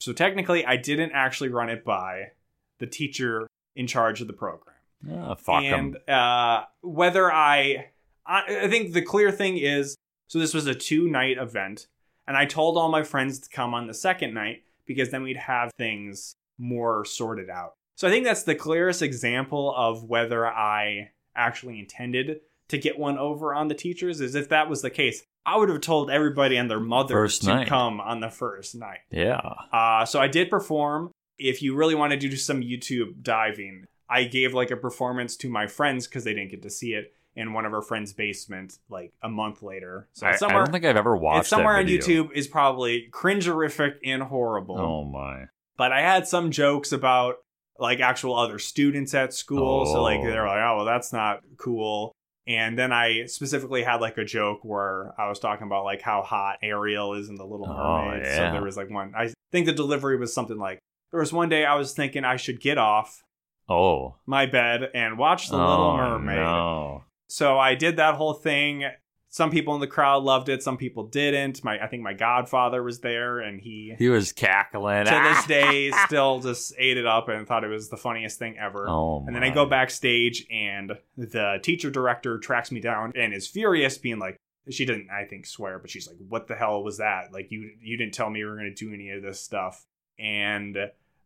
So technically I didn't actually run it by the teacher in charge of the program. Oh, fuck and uh, whether I, I, I think the clear thing is, so this was a two night event, and I told all my friends to come on the second night because then we'd have things more sorted out. So I think that's the clearest example of whether I actually intended to get one over on the teachers. Is if that was the case, I would have told everybody and their mother to night. come on the first night. Yeah. Uh, so I did perform. If you really want to do some YouTube diving, I gave like a performance to my friends because they didn't get to see it in one of our friends' basement like a month later. So I, somewhere, I don't think I've ever watched it. Somewhere on YouTube is probably cringe-erific and horrible. Oh my. But I had some jokes about like actual other students at school. Oh. So like they were like, oh, well, that's not cool. And then I specifically had like a joke where I was talking about like how hot Ariel is in The Little Mermaid. Oh, yeah. So there was like one, I think the delivery was something like, there was one day I was thinking I should get off oh. my bed and watch The oh, Little Mermaid. No. So I did that whole thing. Some people in the crowd loved it. Some people didn't. My I think my godfather was there, and he... He was cackling. To this day, still just ate it up and thought it was the funniest thing ever. Oh, and then I go backstage, and the teacher director tracks me down and is furious, being like, she didn't, I think, swear, but she's like, what the hell was that? Like, you, you didn't tell me you were going to do any of this stuff. And...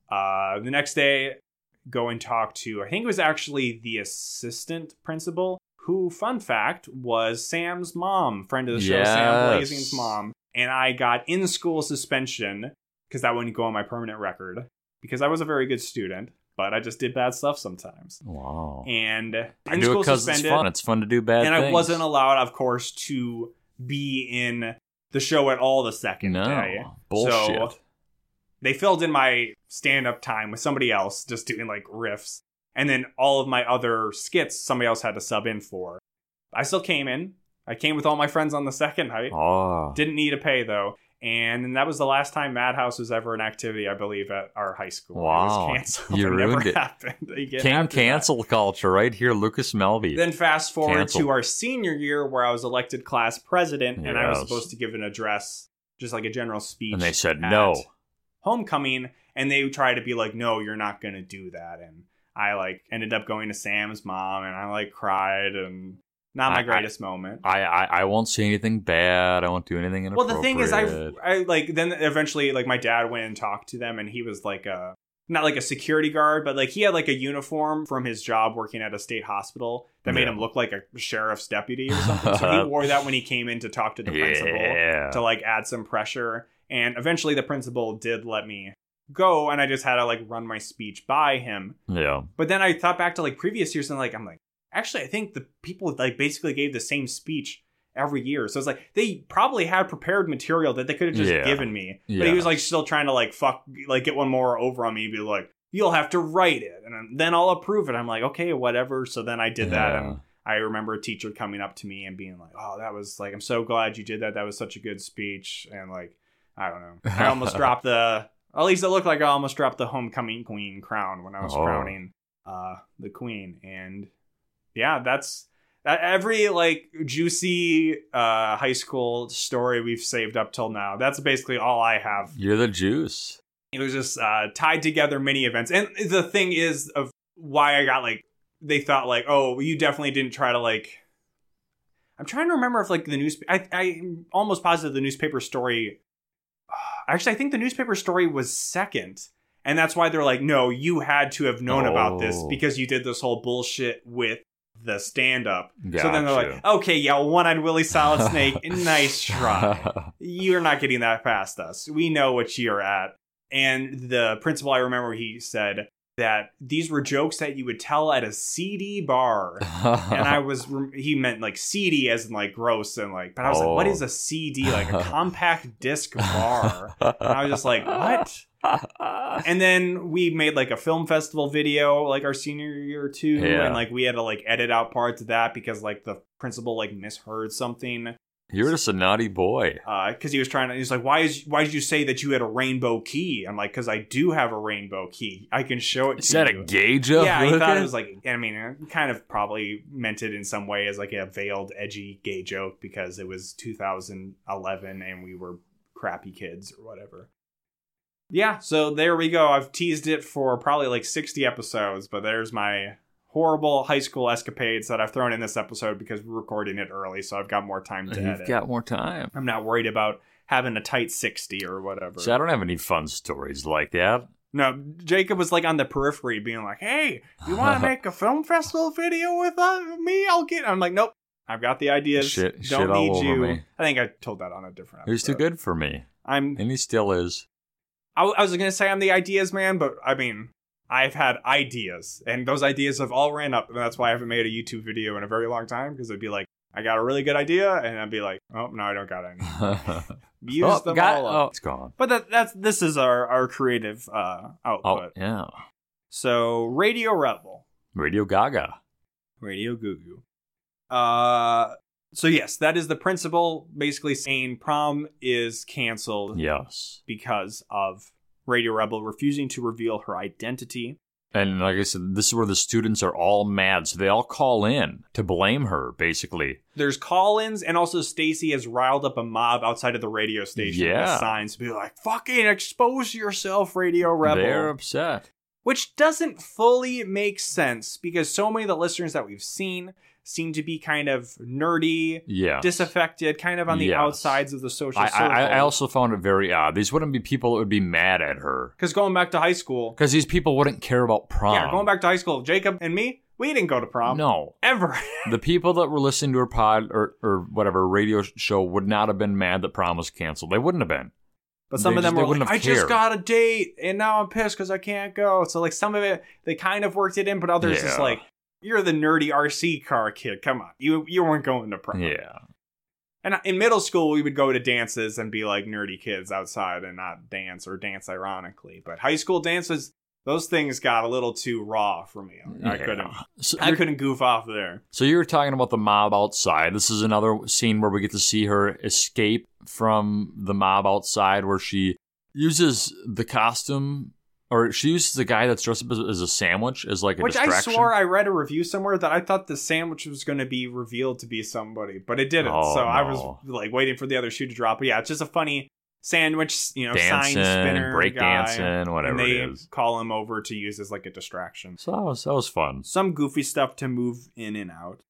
Uh, the next day, go and talk to, I think it was actually the assistant principal, who, fun fact, was Sam's mom, friend of the yes. show, Sam Blazing's mom. And I got in-school suspension, because that wouldn't go on my permanent record, because I was a very good student, but I just did bad stuff sometimes. Wow. And in-school suspended. It's fun. It's fun to do bad and things. And I wasn't allowed, of course, to be in the show at all the second no. day. Bullshit. So, they filled in my stand-up time with somebody else just doing like riffs. And then all of my other skits, somebody else had to sub in for. I still came in. I came with all my friends on the second night. Oh. Didn't need to pay though. And, and that was the last time Madhouse was ever an activity, I believe, at our high school. Wow. It was canceled. You it ruined never it. Happened again. Came cancel that. Culture right here, Lucas Melby. Then fast forward Canceled. To our senior year where I was elected class president yes. and I was supposed to give an address, just like a general speech. And they said at, no. homecoming, and they would try to be like, no, you're not gonna do that. And I like ended up going to Sam's mom, and I like cried, and not my I, greatest I, moment I, I I won't say anything bad, I won't do anything inappropriate. Well, the thing is I I like then eventually like my dad went and talked to them, and he was like a not like a security guard, but like he had like a uniform from his job working at a state hospital that yeah. made him look like a sheriff's deputy or something. So he wore that when he came in to talk to the yeah. principal to like add some pressure. And eventually the principal did let me go, and I just had to like run my speech by him. Yeah. But then I thought back to like previous years, and like I'm like, actually, I think the people like basically gave the same speech every year. So it's like they probably had prepared material that they could have just yeah. given me. But yeah. he was like still trying to like fuck, like get one more over on me. Be like, you'll have to write it, and then I'll approve it. I'm like, okay, whatever. So then I did yeah. that. And I remember a teacher coming up to me and being like, oh, that was like, I'm so glad you did that. That was such a good speech. And like, I don't know. I almost dropped the, at least it looked like I almost dropped the homecoming queen crown when I was oh. crowning uh, the queen. And yeah, that's that, every like juicy uh, high school story we've saved up till now. That's basically all I have. You're the juice. It was just uh, tied together mini events. And the thing is of why I got like, they thought like, oh, you definitely didn't try to like, I'm trying to remember if like the news, I, I'm almost positive the newspaper story, actually, I think the newspaper story was second. And that's why they're like, no, you had to have known oh. about this because you did this whole bullshit with the stand-up. Gotcha. So then they're like, okay, yeah, One-Eyed Willy, Solid Snake, nice try. You're not getting that past us. We know what you're at. And the principal, I remember he said that these were jokes that you would tell at a seedy bar. And I was, he meant like seedy as in like gross and like, but I was oh. like, what is a C D? Like a compact disc bar. And I was just like, what? And then we made like a film festival video, like our senior year or two. Yeah. And like, we had to like edit out parts of that because like the principal like misheard something. You were just a naughty boy. Uh, because he was trying to, he's like, why is, why did you say that you had a rainbow key? I'm like, because I do have a rainbow key. I can show it is to you. Is that a gay joke? Yeah, he thought it was like, I mean, kind of probably meant it in some way as like a veiled, edgy gay joke because it was two thousand eleven and we were crappy kids or whatever. Yeah, so there we go. I've teased it for probably like sixty episodes, but there's my horrible high school escapades that I've thrown in this episode because we're recording it early, so I've got more time to You've edit. You've got more time. I'm not worried about having a tight sixty or whatever. So I don't have any fun stories like that. No, Jacob was like on the periphery being like, hey, you want to make a film festival video with uh, me? I'll get it. I'm like, nope. I've got the ideas. Shit, don't shit need all over you. Me. I think I told that on a different episode. He's too good for me. I'm, and he still is. I, I was going to say I'm the ideas man, but I mean, I've had ideas, and those ideas have all ran up, and that's why I haven't made a YouTube video in a very long time, because it'd be like, I got a really good idea, and I'd be like, oh, no, I don't got any. Use oh, them got, all up. Oh, it's gone. But that, that's this is our, our creative uh, output. Oh, yeah. So, Radio Rebel. Radio Gaga. Radio Goo Goo. Uh, so, yes, that is the principal basically saying prom is canceled. Yes. Because of Radio Rebel refusing to reveal her identity. And like I said, this is where the students are all mad. So they all call in to blame her, basically. There's call-ins, and also Stacy has riled up a mob outside of the radio station. Yeah. With signs to be like, fucking expose yourself, Radio Rebel. They're upset. Which doesn't fully make sense, because so many of the listeners that we've seen seem to be kind of nerdy, yes. disaffected, kind of on the yes. outsides of the social I, circle. I, I also found it very odd. These wouldn't be people that would be mad at her. Because going back to high school. Because these people wouldn't care about prom. Yeah, going back to high school, Jacob and me, we didn't go to prom. No. Ever. The people that were listening to her pod or, or whatever radio show would not have been mad that prom was canceled. They wouldn't have been. But some they of them just, were like, I cared. just got a date, and now I'm pissed because I can't go. So like some of it, they kind of worked it in, but others yeah. just like, you're the nerdy R C car kid. Come on. You you weren't going to prom. Yeah. And in middle school, we would go to dances and be like nerdy kids outside and not dance or dance ironically. But high school dances, those things got a little too raw for me. I yeah. couldn't so I couldn't goof off there. So you were talking about the mob outside. This is another scene where we get to see her escape from the mob outside where she uses the costume. Or she uses the guy that's dressed up as a sandwich as like a Which distraction. Which I swore I read a review somewhere that I thought the sandwich was going to be revealed to be somebody, but it didn't. Oh, so no. I was like waiting for the other shoe to drop. But yeah, it's just a funny sandwich, you know, dancing, sign spinner, break guy, dancing, whatever and they it is. Call him over to use as like a distraction. So that was that was fun. Some goofy stuff to move in and out.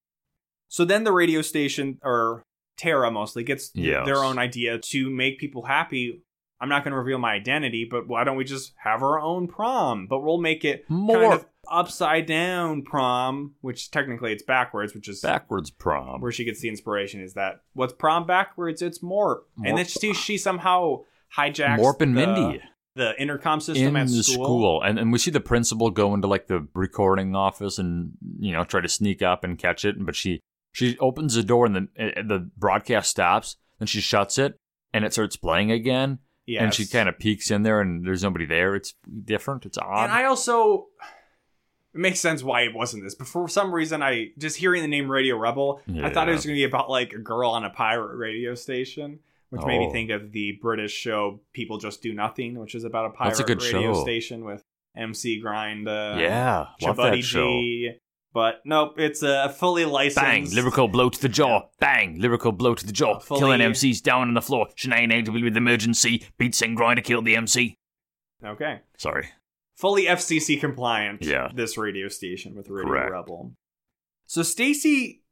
So then the radio station or Tara mostly gets yes. their own idea to make people happy. I'm not going to reveal my identity, but why don't we just have our own prom? But we'll make it more kind of upside down prom, which technically it's backwards, which is backwards prom. Where she gets the inspiration is that what's prom backwards? It's Morp. Morp. And then she, she somehow hijacks Morp and the, Mindy. the intercom system in at school. the school. And, and we see the principal go into like the recording office and, you know, try to sneak up and catch it. But she She opens the door and the the broadcast stops. Then she shuts it and it starts playing again. Yes. And she kind of peeks in there and there's nobody there. It's different. It's odd. And I also... It makes sense why it wasn't this. But for some reason, I just hearing the name Radio Rebel, yeah. I thought it was going to be about like a girl on a pirate radio station, which oh. made me think of the British show People Just Do Nothing, which is about a pirate a radio show. station with M C Grind. Uh, yeah, love that show. G. But nope, it's a fully licensed... Bang, lyrical blow to the jaw. Bang, lyrical blow to the jaw. Fully... Killing M Cs down on the floor. Shenanigans with emergency. Beats and Grinder killed the M C. Okay. Sorry. Fully F C C compliant, yeah. This radio station with Radio Correct. Rebel. So Stacy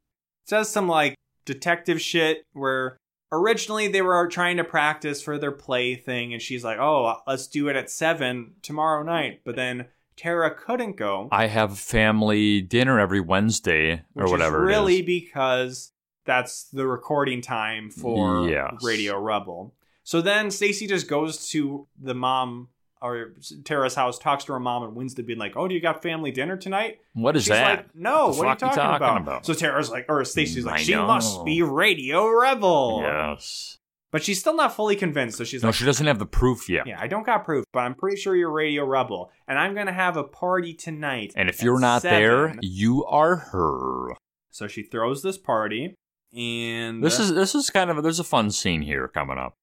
does some, like, detective shit where originally they were trying to practice for their play thing, and she's like, oh, let's do it at seven tomorrow night. But then Tara couldn't go. I have family dinner every Wednesday or whatever it is. Really because that's the recording time for yes. Radio Rebel. So then Stacy just goes to the mom... or Tara's house, talks to her mom and wins the being like, oh, do you got family dinner tonight? What is She's that? Like, no, what, what are you talking, talking about? about? So Tara's like, or Stacy's like, I she know. must be Radio Rebel. Yes. But she's still not fully convinced, so she's no, like... No, she doesn't have the proof yet. Yeah, I don't got proof, but I'm pretty sure you're Radio Rebel, and I'm going to have a party tonight. And if you're not seven. there, you are her. So she throws this party, and... This is this is kind of... A, there's a fun scene here coming up.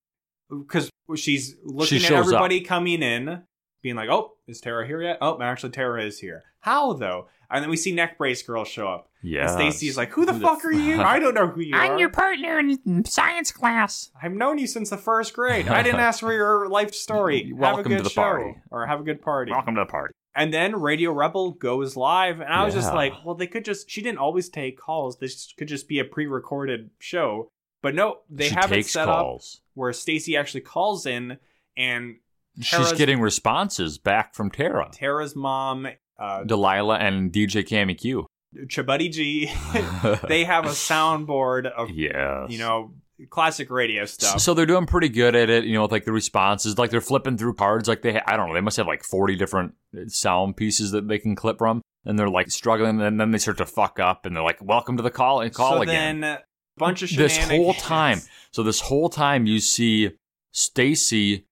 Because she's looking she at everybody up. coming in, being like, oh, is Tara here yet? Oh, actually, Tara is here. How, though? And then we see Neck Brace Girl show up. Yeah. And Stacy's like, who the fuck are you? I don't know who you I'm are. I'm your partner in science class. I've known you since the first grade. I didn't ask for your life story. Welcome have a good to the show. party. Or have a good party. Welcome to the party. And then Radio Rebel goes live. And I yeah. was just like, well, they could just, she didn't always take calls. This could just be a pre-recorded show. But no, they she have it set calls. up where Stacy actually calls in and Tara's, she's getting responses back from Tara. Tara's mom, uh, Delilah, and D J Carly Q, Chabuddy G. They have a soundboard of yes. you know classic radio stuff. So they're doing pretty good at it, you know, with like the responses, like they're flipping through cards, like they ha- I don't know, they must have like forty different sound pieces that they can clip from, and they're like struggling, and then they start to fuck up, and they're like, "Welcome to the call and call so again." Then, bunch of this whole time so this whole time you see Stacy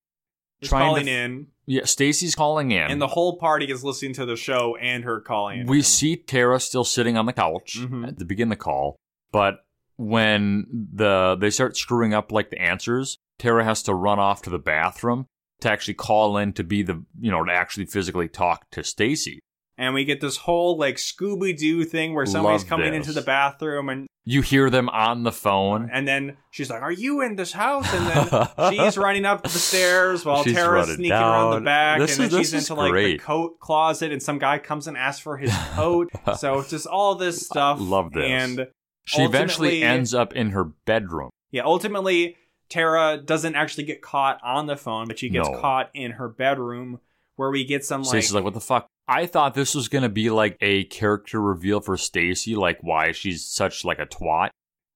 trying calling to, in yeah Stacy's calling in and the whole party is listening to the show and her calling we in. see Tara still sitting on the couch mm-hmm. at the begin the call, but when the they start screwing up like the answers, Tara has to run off to the bathroom to actually call in to be the you know to actually physically talk to Stacy. And we get this whole, like, Scooby-Doo thing where somebody's Love coming this. into the bathroom and... You hear them on the phone. And then she's like, are you in this house? And then she's running up the stairs while she's Tara's sneaking down. around the back. This and is, then she's into, like, great. the coat closet. And some guy comes and asks for his coat. So it's just all this stuff. Love this. And she eventually ends up in her bedroom. Yeah, ultimately, Tara doesn't actually get caught on the phone, but she gets no. caught in her bedroom where we get some, like... Stacy's like, what the fuck? I thought this was going to be like a character reveal for Stacy, like why she's such like a twat.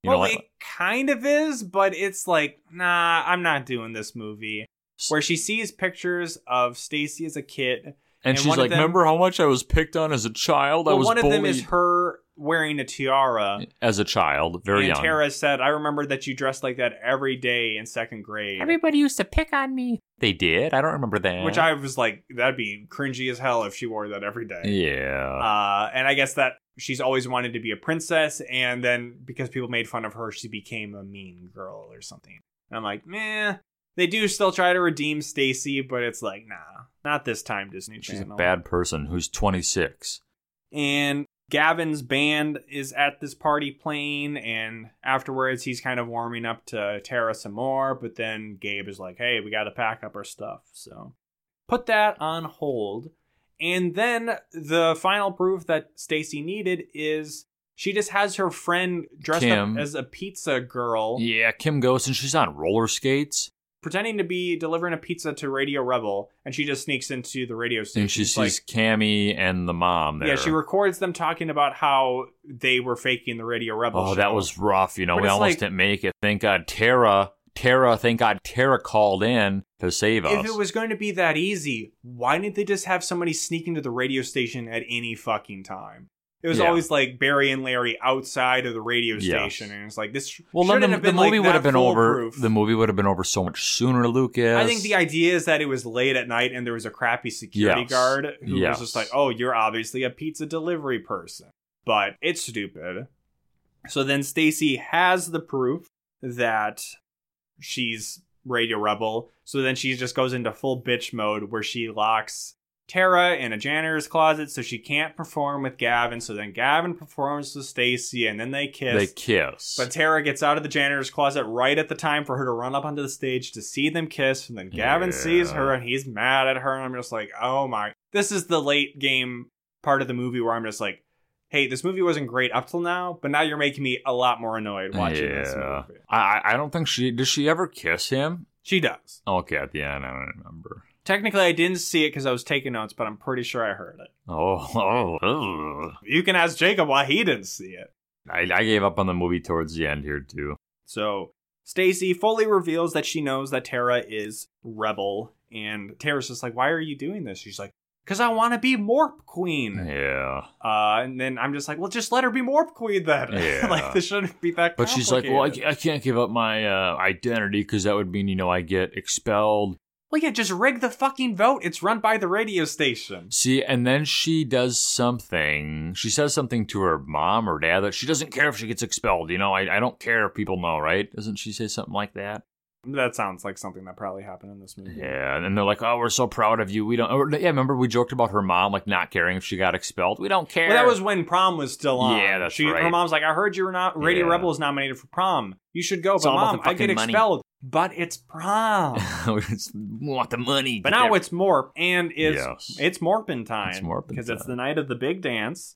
You well, know, like, it kind of is, but it's like, nah, I'm not doing this movie. Where she sees pictures of Stacy as a kid. And, and she's like, them, remember how much I was picked on as a child? Well, I was one bullied. Of them is her wearing a tiara. As a child, very and young. And Tara said, I remember that you dressed like that every day in second grade. Everybody used to pick on me. They did? I don't remember that. Which I was like, that'd be cringy as hell if she wore that every day. Yeah. Uh, and I guess that she's always wanted to be a princess, and then because people made fun of her, she became a mean girl or something. And I'm like, meh. They do still try to redeem Stacy, but it's like, nah, not this time, Disney Channel. She's a bad person who's twenty-six. And Gavin's band is at this party playing, and afterwards he's kind of warming up to Tara some more, but then Gabe is like, hey, we got to pack up our stuff. So put that on hold. And then the final proof that Stacy needed is she just has her friend dressed Kim. up as a pizza girl. Yeah, Kim goes and she's on roller skates, pretending to be delivering a pizza to Radio Rebel, and she just sneaks into the radio station. And she sees like, Cammy and the mom there. Yeah, she records them talking about how they were faking the Radio Rebel Oh, show. That was rough. You know, but we almost like, didn't make it. Thank God Tara, Tara, thank God Tara called in to save us. If it was going to be that easy, why didn't they just have somebody sneak into the radio station at any fucking time? It was yeah. always like Barry and Larry outside of the radio station, yes. and it's like this. Well, no, the, have been the movie like would have been over. Proof. The movie would have been over so much sooner, Lucas. I think the idea is that it was late at night and there was a crappy security yes. guard who yes. was just like, "Oh, you're obviously a pizza delivery person," but it's stupid. So then Stacy has the proof that she's Radio Rebel. So then she just goes into full bitch mode where she locks Tara in a janitor's closet so she can't perform with Gavin. So then Gavin performs with Stacy and then they kiss. They kiss. But Tara gets out of the janitor's closet right at the time for her to run up onto the stage to see them kiss. And then Gavin yeah. sees her and he's mad at her. And I'm just like, oh my. This is the late game part of the movie where I'm just like, hey, this movie wasn't great up till now, but now you're making me a lot more annoyed watching yeah. this movie. I, I don't think she... Does she ever kiss him? She does. Okay, at the end, I don't remember. Technically, I didn't see it because I was taking notes, but I'm pretty sure I heard it. Oh. oh. You can ask Jacob why he didn't see it. I, I gave up on the movie towards the end here, too. So, Stacy fully reveals that she knows that Tara is Rebel, and Tara's just like, why are you doing this? She's like, because I want to be Morp Queen. Yeah. Uh, and then I'm just like, well, just let her be Morp Queen then. Yeah. Like, this shouldn't be that complicated. But she's like, well, I, I can't give up my uh, identity because that would mean, you know, I get expelled. Well, yeah, just rig the fucking vote. It's run by the radio station. See, and then she does something. She says something to her mom or dad that she doesn't care if she gets expelled. You know, I, I don't care if people know, right? Doesn't she say something like that? That sounds like something that probably happened in this movie. Yeah, and they're like, oh, we're so proud of you. We don't. Or, yeah, remember we joked about her mom, like, not caring if she got expelled? We don't care. Well, that was when prom was still on. Yeah, that's she, right. Her mom's like, I heard you were not, Radio yeah. Rebel is nominated for prom. You should go, it's but mom, I get money. expelled. But it's prom. We want the money. But now it's Morp, and it's, yes. it's Morpin' time. It's Morpin' time. Because it's the night of the big dance,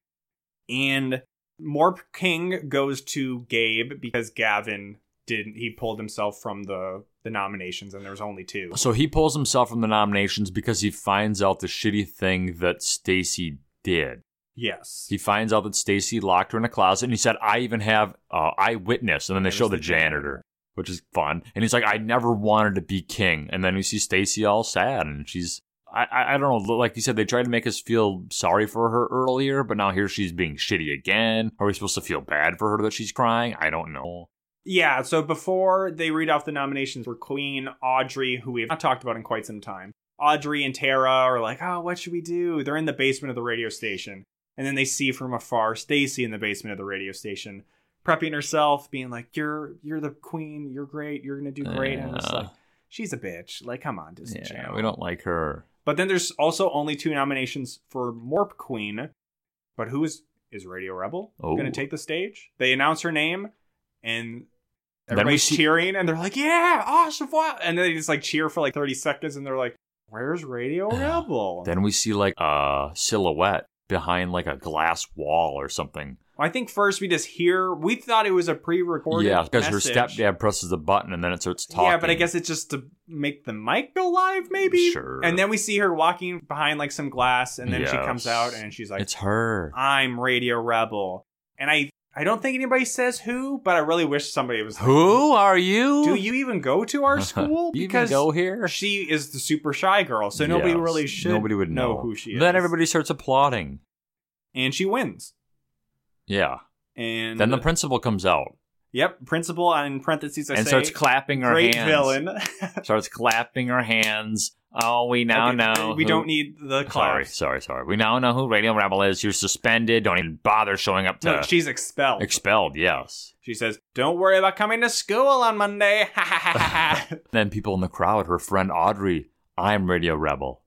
and Morp King goes to Gabe because Gavin... Didn't he pulled himself from the, the nominations, and there's only two. So he pulls himself from the nominations because he finds out the shitty thing that Stacy did. Yes. He finds out that Stacy locked her in a closet, and he said, I even have uh, eyewitness. And then they show the, the janitor, janitor, which is fun. And he's like, I never wanted to be king. And then we see Stacy all sad, and she's, I, I, I don't know, like you said, they tried to make us feel sorry for her earlier, but now here she's being shitty again. Are we supposed to feel bad for her that she's crying? I don't know. Yeah, so before they read off the nominations were Queen, Audrey, who we have not talked about in quite some time. Audrey and Tara are like, oh, what should we do? They're in the basement of the radio station. And then they see from afar Stacy in the basement of the radio station, prepping herself, being like, you're you're the queen, you're great, you're going to do great. Yeah. And it's like, she's a bitch. Like, come on, Disney yeah, Channel. We don't like her. But then there's also only two nominations for Morp Queen. But who is, is Radio Rebel oh. going to take the stage? They announce her name. And everybody's see- cheering, and they're like, yeah, awesome. Wow. And then they just like cheer for like thirty seconds, and they're like, where's Radio Rebel? Then we see like a silhouette behind like a glass wall or something. I think first we just hear, we thought it was a pre-recorded Yeah, because message. Her stepdad presses a button and then it starts talking. Yeah, but I guess it's just to make the mic go live, maybe? Sure. And then we see her walking behind like some glass, and then yes. she comes out and she's like, it's her. I'm Radio Rebel. And I... I don't think anybody says who, but I really wish somebody was. Thinking, who are you? Do you even go to our school? you because even go here? She is the super shy girl, so nobody yes, really should nobody would know. know who she is. Then everybody starts applauding. And she wins. Yeah. And then the principal comes out. Yep, principal, in parentheses, I and say. And starts clapping her great hands. Great villain. starts clapping her hands. Oh, we now okay, know. We who... don't need the class. Sorry, sorry, sorry. We now know who Radio Rebel is. You're suspended. Don't even bother showing up to... No, she's expelled. Expelled, yes. She says, don't worry about coming to school on Monday. Ha ha ha ha. Then people in the crowd, her friend Audrey, I'm Radio Rebel.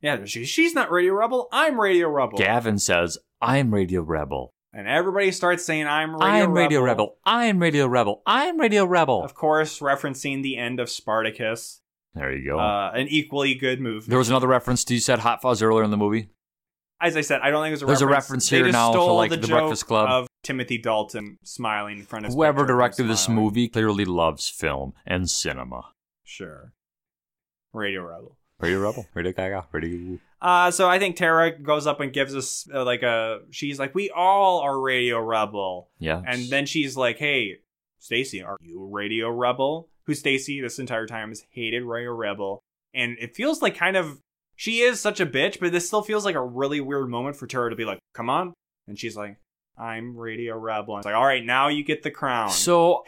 Yeah, she, she's not Radio Rebel. I'm Radio Rebel. Gavin says, I'm Radio Rebel. And everybody starts saying, I'm Radio Rebel. I'm Radio Rebel. I'm Radio Rebel. I'm Radio Rebel. Of course, referencing the end of Spartacus. There you go. Uh, an equally good movie. There was another reference to, you said Hot Fuzz earlier in the movie. As I said, I don't think it was a There's reference. There's a reference here now to like the, the Breakfast Club. Of Timothy Dalton smiling in front of whoever directed this movie clearly loves film and cinema. Sure. Radio Rebel. Radio Rebel. Radio Gaga. Radio. Uh, so I think Tara goes up and gives us uh, like a. She's like, we all are Radio Rebel. Yeah. And then she's like, hey, Stacy, are you a Radio Rebel? Who Stacy this entire time has hated Radio Rebel. And it feels like kind of, she is such a bitch, but this still feels like a really weird moment for Tara to be like, come on. And she's like, I'm Radio Rebel. It's like, all right, now you get the crown. So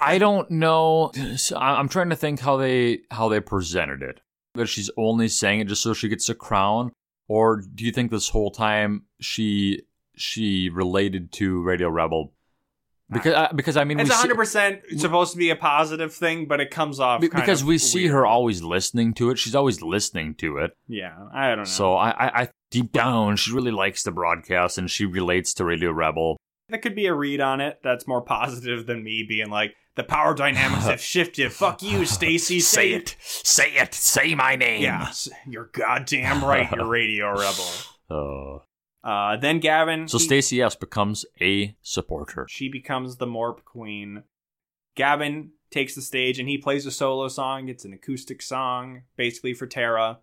I don't know. So I'm trying to think how they how they presented it. That she's only saying it just so she gets a crown, or do you think this whole time she she related to Radio Rebel? Because uh, because I mean, it's one hundred percent supposed to be a positive thing, but it comes off b- kind because of we weird. See her always listening to it. She's always listening to it. Yeah, I don't know. So I, I, I deep down, she really likes the broadcast and she relates to Radio Rebel. That could be a read on it that's more positive than me being like, the power dynamics have shifted. Fuck you, Stacy. Say, say it. it. Say it. Say my name. Yeah, you're goddamn right. You're Radio Rebel. Oh. Uh, then Gavin... So Stacy, yes, becomes a supporter. She becomes the Morp Queen. Gavin takes the stage and he plays a solo song. It's an acoustic song, basically for Tara.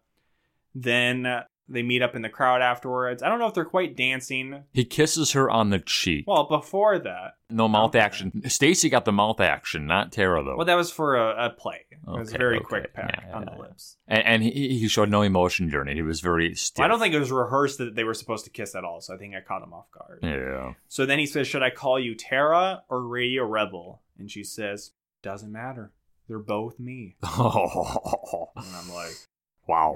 Then uh, they meet up in the crowd afterwards. I don't know if they're quite dancing. He kisses her on the cheek. Well, before that... No mouth action. Stacy got the mouth action, not Tara, though. Well, that was for a, a play. Okay, it was a very okay. quick pat yeah, yeah, on yeah. the lips. And, and he, he showed no emotion during it. He was very stiff. Well, I don't think it was rehearsed that they were supposed to kiss at all, so I think I caught him off guard. Yeah. So then he says, should I call you Tara or Radio Rebel? And she says, doesn't matter. They're both me. Oh. And I'm like... Wow.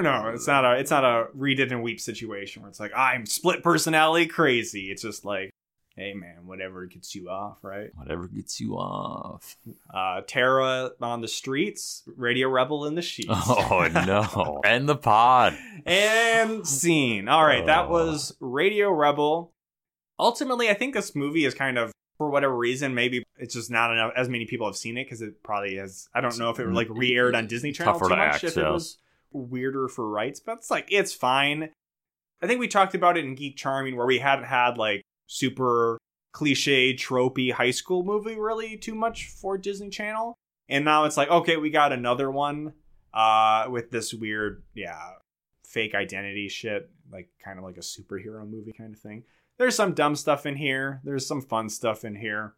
No, it's not a it's not a read it and weep situation where it's like, I'm split personality crazy. It's just like, hey man, whatever gets you off, right? Whatever gets you off. Uh, Tara on the streets, Radio Rebel in the sheets. Oh no. And the pod. And scene. All right, oh. That was Radio Rebel. Ultimately, I think this movie is kind of, for whatever reason, maybe it's just not enough. As many people have seen it because it probably has. I don't know if it like re-aired on Disney Channel too much. If it was weirder for rights, but it's like it's fine. I think we talked about it in Geek Charming where we hadn't had like super cliche, tropey high school movie really too much for Disney Channel, and now it's like okay, we got another one uh, with this weird, yeah, fake identity shit, like kind of like a superhero movie kind of thing. There's some dumb stuff in here. There's some fun stuff in here.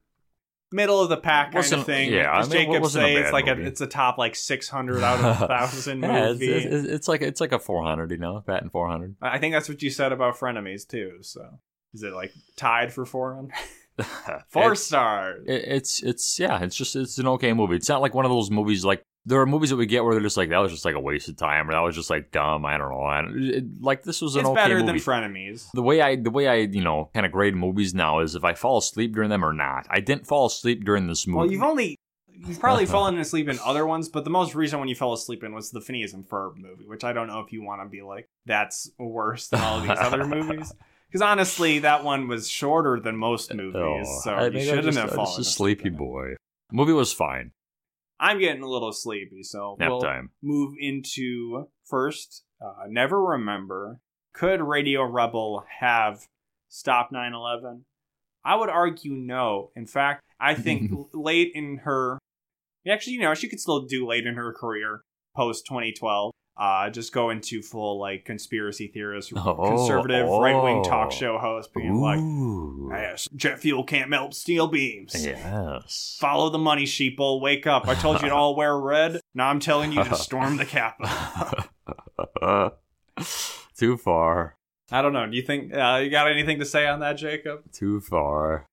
Middle of the pack kind wasn't, of thing. Yeah, as I mean, Jacob say, it's like a, it's a top like six hundred out of one thousand movie. Yeah, it's, it's like it's like a four hundred, you know, batting four hundred. I think that's what you said about Frenemies too. So is it like tied for four hundred? Four it's, stars. It, it's it's yeah. It's just it's an okay movie. It's not like one of those movies like. There are movies that we get where they're just like, that was just like a waste of time, or that was just like dumb, I don't know. I don't, it, like, this was an it's okay movie. It's better than Frenemies. The way I, the way I, you know, kind of grade movies now is if I fall asleep during them or not. I didn't fall asleep during this movie. Well, you've only, you've probably fallen asleep in other ones, but the most recent one you fell asleep in was the Phineas and Ferb movie, which I don't know if you want to be like, that's worse than all these other movies. Because honestly, that one was shorter than most movies, oh, so I you shouldn't just, have fallen asleep. It's a sleepy boy. The movie was fine. I'm getting a little sleepy, so Nap we'll time. Move into first. Uh, never remember. Could Radio Rebel have stopped nine eleven? I would argue no. In fact, I think late in her... Actually, you know, she could still do late in her career, post twenty twelve. Uh, just go into full, like, conspiracy theorist, oh, conservative, oh. right-wing talk show host being Ooh. like, yes, jet fuel can't melt steel beams. Yes. Follow the money, sheeple. Wake up. I told you to all wear red. Now I'm telling you to storm the Capitol. Too far. I don't know. Do you think, uh, you got anything to say on that, Jacob? Too far.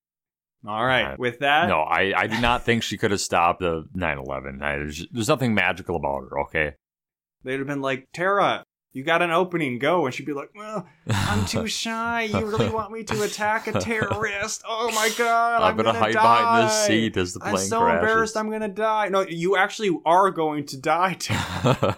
All right. Uh, with that. No, I, I do not think she could have stopped the nine eleven. I, there's, there's nothing magical about her, okay? They'd have been like, Tara, you got an opening, go. And she'd be like, well, I'm too shy. You really want me to attack a terrorist? Oh, my God, I'm, I'm going to hide die. behind this seat as the plane crashes. I'm so crashes. embarrassed I'm going to die. No, you actually are going to die, Tara.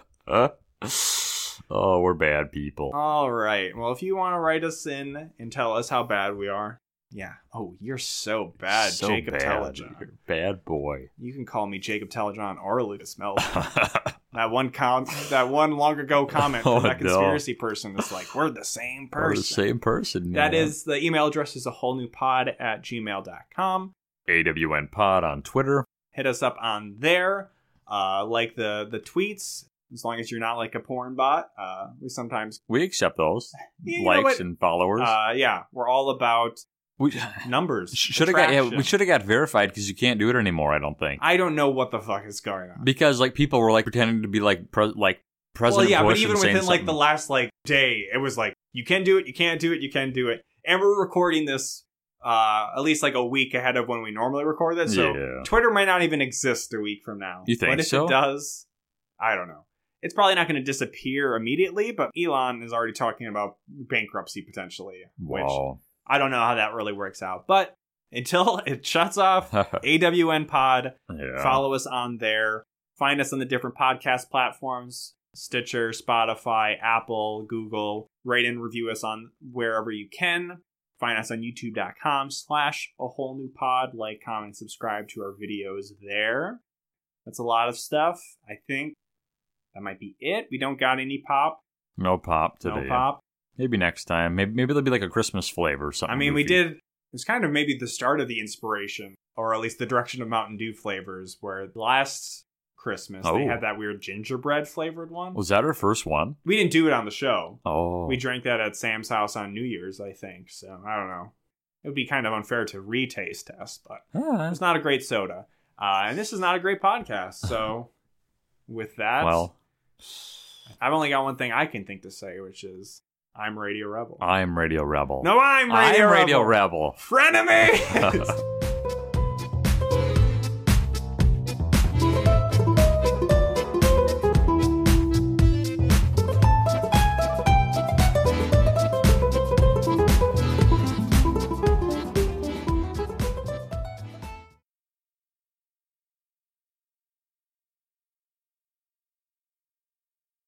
Oh, we're bad people. All right. Well, if you want to write us in and tell us how bad we are. Yeah. Oh, you're so bad, so Jacob bad. Tallajon. You're a bad boy. You can call me Jacob Tallajon or Lucas Melby. That one com- that one long ago comment from oh, that conspiracy no. person is like, we're the same person. We're the same person, man. That is, the email address is a whole new pod at gmail dot com. A W N pod on Twitter. Hit us up on there. Uh, like the, the tweets, as long as you're not like a porn bot. Uh, we sometimes... We accept those. Yeah, likes and followers. Uh, yeah, we're all about... We, numbers. Should have got. Yeah, we should have got verified because you can't do it anymore. I don't think. I don't know what the fuck is going on. Because like people were like pretending to be like pre- like President Bush. Well, yeah, Bush but even within something. like the last like day, it was like you can do it, you can't do it, you can do it, And we're recording this uh, at least like a week ahead of when we normally record this. So yeah. Twitter might not even exist a week from now. You think but if so? It does, I don't know. It's probably not going to disappear immediately, but Elon is already talking about bankruptcy potentially, wow. which I don't know how that really works out. But until it shuts off, A W N Pod, yeah. follow us on there. Find us on the different podcast platforms, Stitcher, Spotify, Apple, Google. Rate and review us on wherever you can. Find us on youtube.com slash a whole new pod. Like, comment, subscribe to our videos there. That's a lot of stuff, I think. That might be it. We don't got any pop. No pop today. No pop. Maybe next time. Maybe maybe there'll be like a Christmas flavor or something. I mean, goofy. We did. It's kind of maybe the start of the inspiration, or at least the direction of Mountain Dew flavors, where last Christmas oh. they had that weird gingerbread flavored one. Was that our first one? We didn't do it on the show. Oh. We drank that at Sam's house on New Year's, I think. So, I don't know. It would be kind of unfair to retaste test, but yeah. It's not a great soda. Uh, and this is not a great podcast. So, with that... Well... I've only got one thing I can think to say, which is I'm Radio Rebel. I'm Radio Rebel. No, I'm Radio I'm Rebel. I'm Radio Rebel. Frenemies!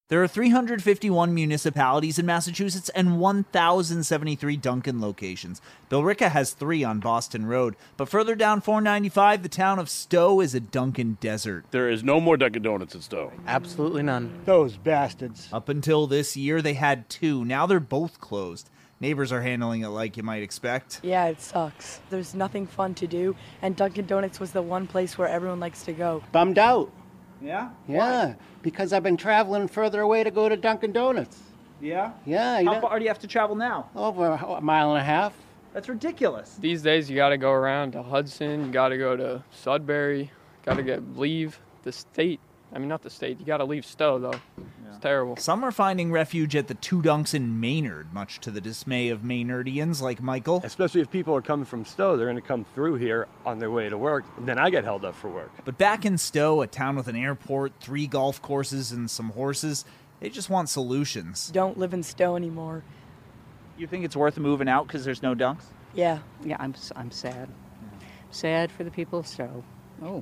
There are three hundred fifty-one municipalities in Massachusetts and one thousand seventy-three Duncan locations. Billerica has three on Boston Road, but further down four ninety-five, the town of Stowe is a Dunkin' desert. There is no more Dunkin' Donuts in Stowe. Absolutely none. Those bastards. Up until this year, they had two. Now they're both closed. Neighbors are handling it like you might expect. Yeah, it sucks. There's nothing fun to do, and Dunkin' Donuts was the one place where everyone likes to go. Bummed out. Yeah? Yeah, why? Because I've been traveling further away to go to Dunkin' Donuts. Yeah? Yeah. You How know? far do you have to travel now? Over a mile and a half. That's ridiculous. These days, you got to go around to Hudson, you got to go to Sudbury, got to get leave the state. I mean, not the state. You got to leave Stowe, though. Yeah. It's terrible. Some are finding refuge at the Two Dunks in Maynard, much to the dismay of Maynardians like Michael. Especially if people are coming from Stowe, they're going to come through here on their way to work. Then I get held up for work. But back in Stowe, a town with an airport, three golf courses, and some horses, they just want solutions. Don't live in Stowe anymore. You think it's worth moving out because there's no Dunks? Yeah. Yeah, I'm I'm sad. Yeah. Sad for the people of Stowe. Oh.